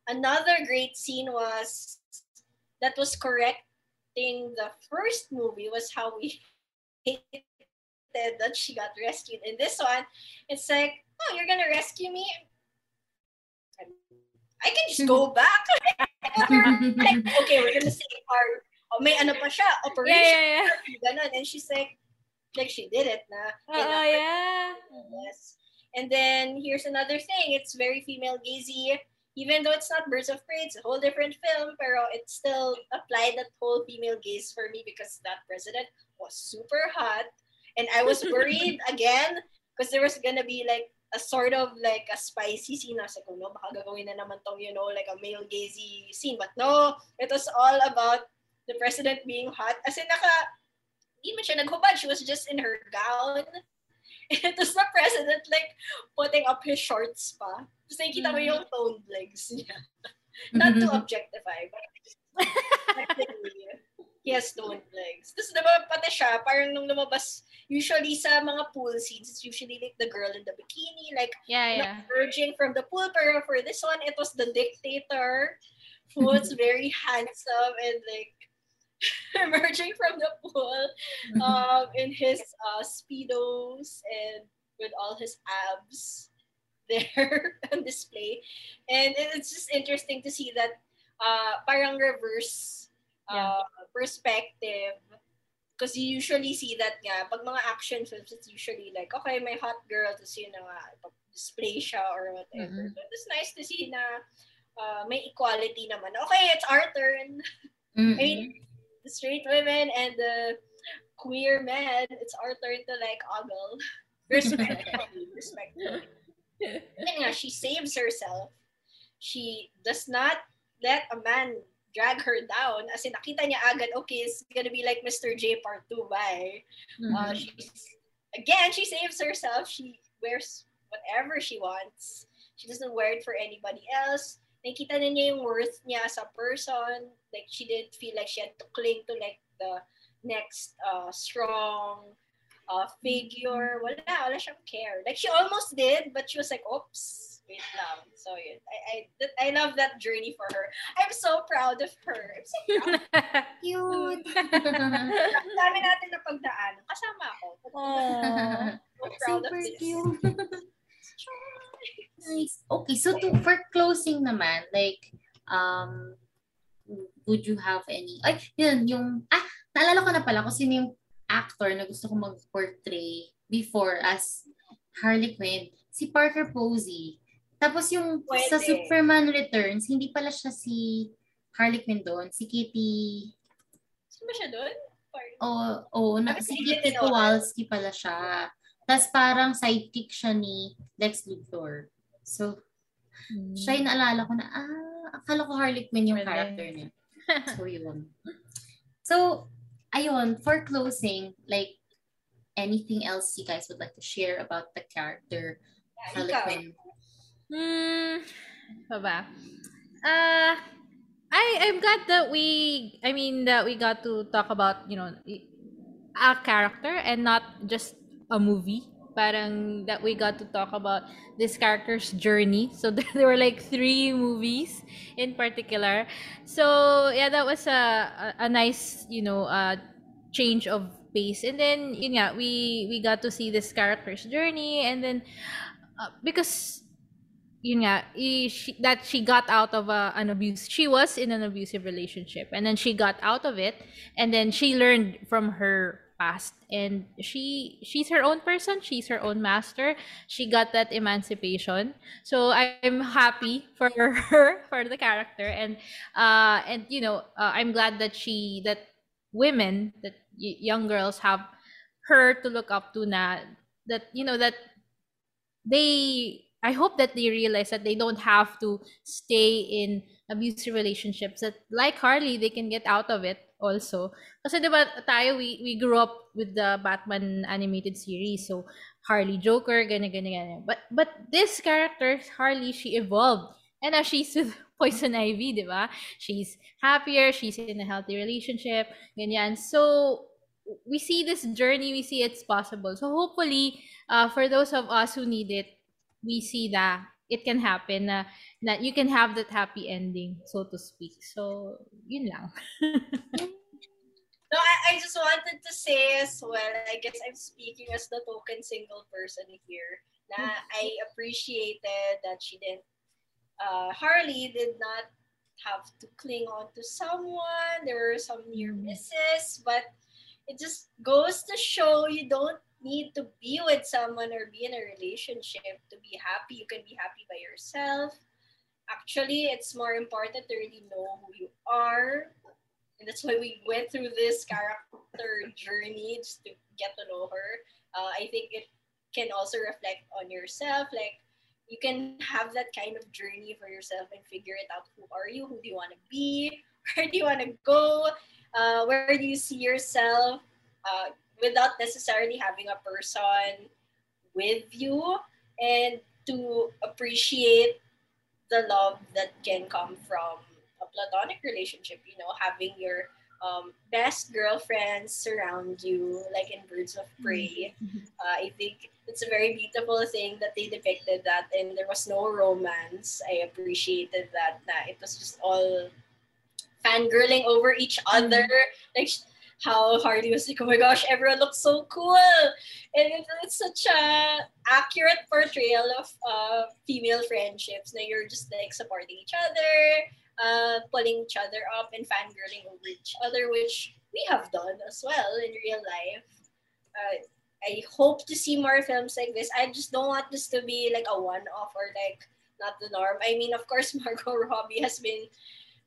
another great scene was, that was correct. The first movie was how we hated that she got rescued. In this one, it's like, oh, you're gonna rescue me? I can just go back. Like, okay, we're gonna save her. Oh, may ano pa siya, operation. Yeah, yeah, yeah. And she's like she did it na. Oh, yeah. Yes. And then here's another thing. It's very female gazy. Even though it's not Birds of Prey, it's a whole different film, pero it still applied that whole female gaze for me because that president was super hot. And I was worried again because there was gonna be like a sort of like a spicy scene. I was like, oh no, baka gagawin na naman tong, you know, like a male gazy scene. But no, it was all about the president being hot. As in, hindi man siya naghubad. She was just in her gown. It was the president like putting up his shorts pa. Tapos nakikita mo yung toned legs niya. Not to objectify, but he has toned legs. Tapos diba pati siya, parang nung lumabas, usually sa mga pool scenes, it's usually like the girl in the bikini, like emerging from the pool. Pero for this one, it was the dictator who was very handsome and like emerging from the pool in his speedos and with all his abs there on display. And it's just interesting to see that parang reverse perspective, because you usually see that nga pag mga action films, it's usually like, okay, may hot girl, tapos yun na nga, display siya or whatever. But it's nice to see na may equality naman. Okay, it's our turn. I mean, the straight women and the queer men, it's our turn to like ogle. Respectfully, respectfully. And she saves herself. She does not let a man drag her down. As in, nakita niya agad, okay, it's gonna be like Mr. J Part 2, bye. Again, she saves herself. She wears whatever she wants. She doesn't wear it for anybody else. Nakita na niya yung worth niya as a person. Like, she didn't feel like she had to cling to, like, the next strong figure. Wala siyang care. Like, she almost did, but she was like, oops, wait lang. So, yeah, I love that journey for her. I'm so proud of her. I'm so proud. Cute. Ang dami natin na pagdaan. Kasama ako. So proud super of this. Cute. Nice. Okay, so for closing naman, like, would you have any, ay, yun, yung, naalala ko na pala kung sino yung actor na gusto kong mag-portray before as Harley Quinn, si Parker Posey. Tapos yung pwede. Sa Superman Returns, hindi pala siya si Harley Quinn doon, si Katie. Sino ba siya doon? Si Katie Kowalski pala siya. Tapos parang sidekick siya ni Lex Luthor. So, siya yung naalala ko na, akala ko Harley Quinn yung character niya. So, yun. So, ayun, for closing, like, anything else you guys would like to share about the character Harley Quinn? I'm glad that we got to talk about, you know, our character and not just a movie, parang that we got to talk about this character's journey. So there were like 3 movies in particular. So yeah, that was a nice, you know, change of pace. And then we got to see this character's journey. And then because she got out of she was in an abusive relationship, and then she got out of it, and then she learned from her past, and she's her own person, she's her own master, she got that emancipation. So I'm happy for her, for the character, and you know, I'm glad that young girls have her to look up to, na that, you know, that they, I hope that they realize that they don't have to stay in abusive relationships, that like Harley, they can get out of it also. Kasi diba tayo, we grew up with the Batman animated series, so Harley, Joker, ganyan. But this character, Harley, she evolved. And now she's with Poison Ivy, diba? She's happier, she's in a healthy relationship, ganyan. So we see this journey, we see it's possible. So hopefully, for those of us who need it, we see that it can happen, that you can have that happy ending, so to speak. So, yun lang. No, I just wanted to say as well, I guess I'm speaking as the token single person here, na I appreciated that she didn't, Harley did not have to cling on to someone. There were some near misses, but it just goes to show you don't need to be with someone or be in a relationship to be happy. You can be happy by yourself. Actually, it's more important to really know who you are. And that's why we went through this character journey, just to get to know her. I think it can also reflect on yourself. Like, you can have that kind of journey for yourself and figure it out. Who are you? Who do you want to be? Where do you want to go? Where do you see yourself? Without necessarily having a person with you, and to appreciate the love that can come from a platonic relationship, you know, having your best girlfriends surround you, like in Birds of Prey. I think it's a very beautiful thing that they depicted that, and there was no romance. I appreciated that it was just all fangirling over each other. Like, how Harley was like, oh my gosh, everyone looks so cool. And it's such a accurate portrayal of female friendships. Now you're just like supporting each other, pulling each other up and fangirling over each other, which we have done as well in real life. I hope to see more films like this. I just don't want this to be like a one-off or like not the norm. I mean, of course, Margot Robbie has been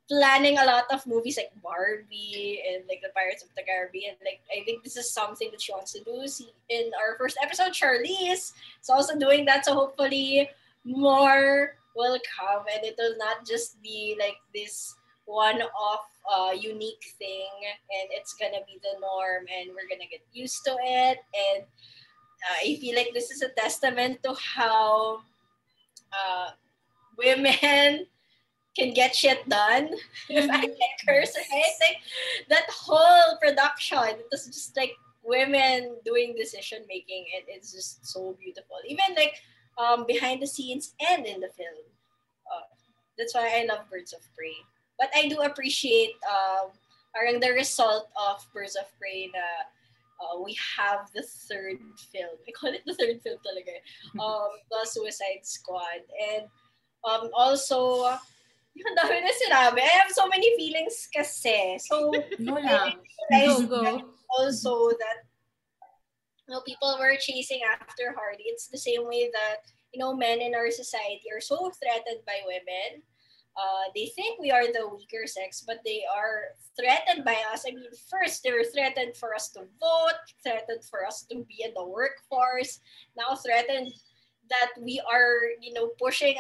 planning a lot of movies like Barbie and like the Pirates of the Caribbean. Like, I think this is something that she wants to do. See, in our first episode, Charlize is also doing that. So hopefully more will come, and it will not just be like this one-off unique thing, and it's gonna be the norm, and we're gonna get used to it. And I feel like this is a testament to how women can get shit done, if I can curse, right? Like, that whole production, it was just like women doing decision making, and it's just so beautiful. Even like behind the scenes and in the film. That's why I love Birds of Prey. But I do appreciate parang the result of Birds of Prey na we have the third film. I call it the third film talaga. The Suicide Squad. And also, ang dami na sinabi. I have so many feelings kasi. So, also that, you know, people were chasing after Harley. It's the same way that, you know, men in our society are so threatened by women. They think we are the weaker sex, but they are threatened by us. I mean, first, they were threatened for us to vote, threatened for us to be in the workforce, now threatened that we are, you know, pushing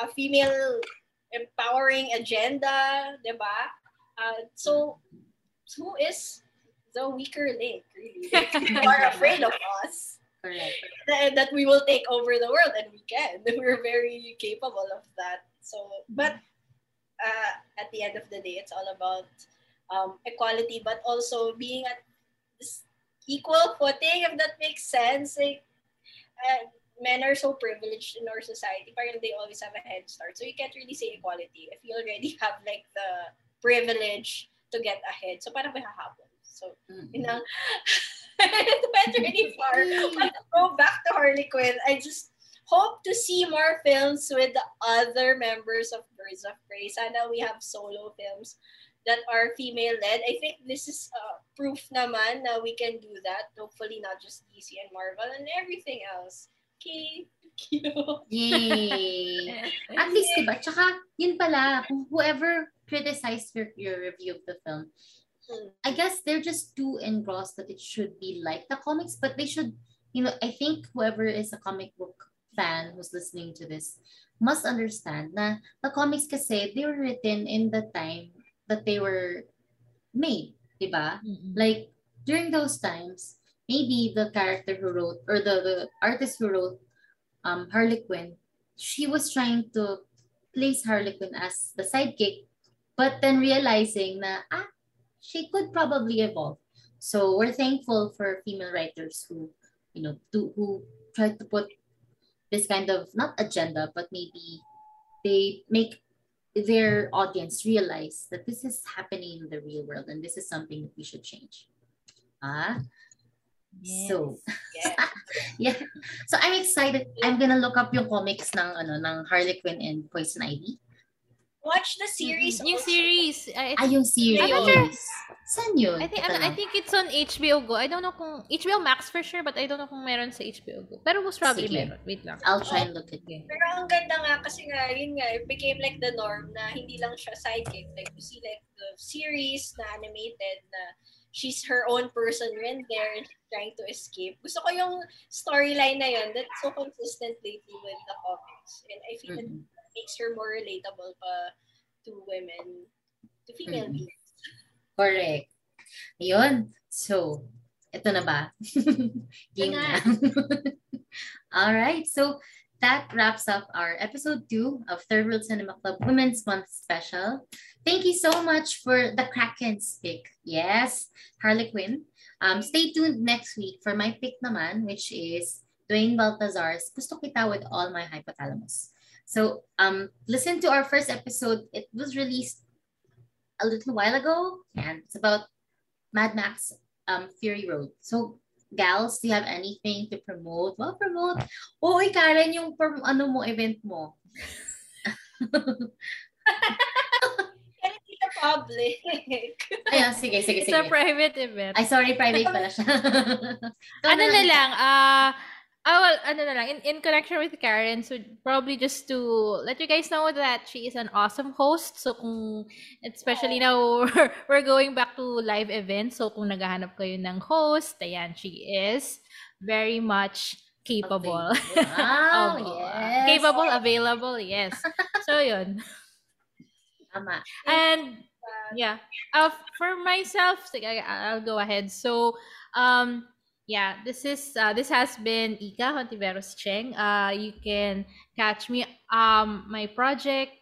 a female empowering agenda, diba? So, who is the weaker link, really? People are afraid of us. Correct. That we will take over the world, and we can. We're very capable of that. So, but at the end of the day, it's all about equality, but also being at this equal footing, if that makes sense. Like, men are so privileged in our society, but they always have a head start. So you can't really say equality if you already have like the privilege to get ahead. So parang may hahabol. So, you know, it went really far. But to go back to Harley Quinn, I just hope to see more films with the other members of Birds of Prey. Sana we have solo films that are female-led. I think this is proof naman that we can do that. Hopefully not just DC and Marvel and everything else. Okay, thank you. Yay. At least, diba? Tsaka, yun pala, whoever criticized your review of the film, I guess they're just too engrossed that it should be like the comics, but they should, you know, I think whoever is a comic book fan who's listening to this must understand na the comics kasi, they were written in the time that they were made, diba? Mm-hmm. Like, during those times, maybe the character who wrote, or the artist who wrote Harley Quinn, she was trying to place Harley Quinn as the sidekick, but then realizing na, she could probably evolve. So we're thankful for female writers who, you know, who try to put this kind of, not agenda, but maybe they make their audience realize that this is happening in the real world and this is something that we should change. Yes. So yes. Yeah. So I'm excited. I'm gonna look up yung comics ng ng Harley Quinn and Poison Ivy. Watch the series. Mm-hmm. New series. Yung series. Saan yun? I think it's on HBO Go. I don't know kung HBO Max for sure, but I don't know kung meron sa HBO Go. Pero most probably meron. Wait lang. I'll try and look at it. Pero ang ganda nga kasi nga, yun nga, it became like the norm na hindi lang siya sidekick. Like you see like the series na animated na she's her own person rin there and she's trying to escape. Gusto ko yung storyline na yun that's so consistent lately with the comics. And I feel that makes her more relatable pa to women, to female readers. Correct. Ayun. So, ito na ba? Game na. Alright. So, that wraps up our episode 2 of Third World Cinema Club Women's Month Special. Thank you so much for the Kraken's pick. Yes, Harley Quinn. Stay tuned next week for my pick naman, which is Dwayne Baltazar's Gusto Kita with All My Hypothalamus. So listen to our first episode. It was released a little while ago, and it's about Mad Max Fury Road. So, gals, do you have anything to promote? Well, promote. Uy, Karen, yung ano mo, event mo. Karen, it's a public. Ayun, sige. It's a private event. Ay, sorry, private pala siya. In connection with Karen, so probably just to let you guys know that she is an awesome host. So kung, especially now we're going back to live events, so kung naghahanap kayo ng host, ayan, she is very much capable. Wow, yes. Capable, available, yes. So yun. Tama. And yeah, for myself, I'll go ahead. So yeah, this has been Ika Hontiveros Cheng. You can catch me. My project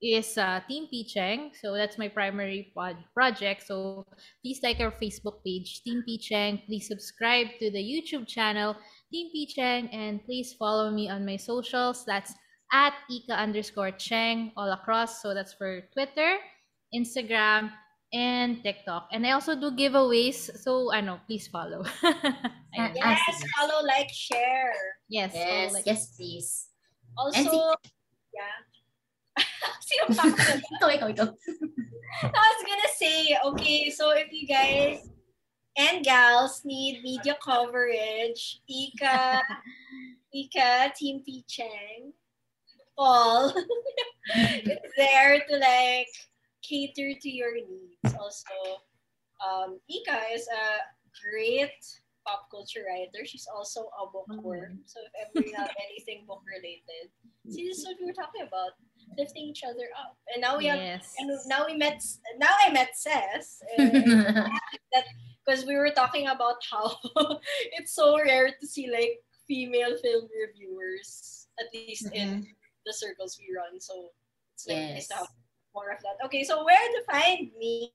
is Team P-Cheng, so that's my primary project. So please like our Facebook page, Team P-Cheng. Please subscribe to the YouTube channel, Team P-Cheng, and please follow me on my socials. That's at @Ika_Cheng all across. So that's for Twitter, Instagram, and TikTok. And I also do giveaways. So, please follow. Yes, follow, like, share. Yes, like, yes, please. Also, yeah. I was gonna say, okay, so if you guys and gals need media coverage, Ika, Team P-Cheng, Paul, it's there to like cater to your needs. Also, Ika is a great pop culture writer. She's also a bookworm. So if ever you have anything book related, see, this is what we were talking about, lifting each other up. And now we have, and now I met Cess. Because we were talking about how it's so rare to see like female film reviewers, at least in the circles we run. So it's like nice to have more of that. Okay, so where to find me?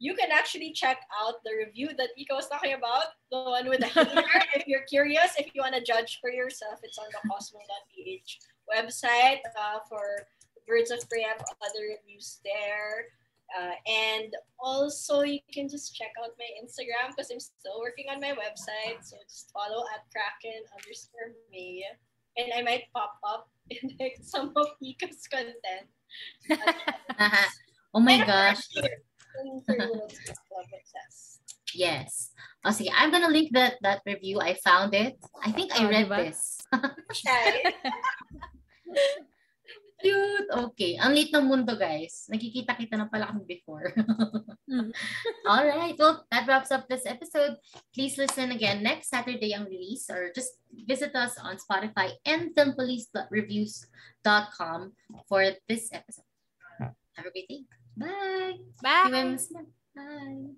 You can actually check out the review that Ika was talking about, the one with the hater. If you're curious, if you want to judge for yourself, it's on the Cosmo.ph website. For Birds of Prey, I have other reviews there. And also, you can just check out my Instagram because I'm still working on my website. So just follow @Kraken_me. And I might pop up in like some of Ika's content. Oh my gosh. Yes. Oh, see, I'm gonna link that review. I found it. I think I read this. Cute! Okay. Ang late ng mundo, guys. Nakikita-kita na pala kami before. Alright. Well, that wraps up this episode. Please listen again next Saturday ang release, or just visit us on Spotify and filmpolicereviews.com for this episode. Have a great day. Bye! Bye! Bye!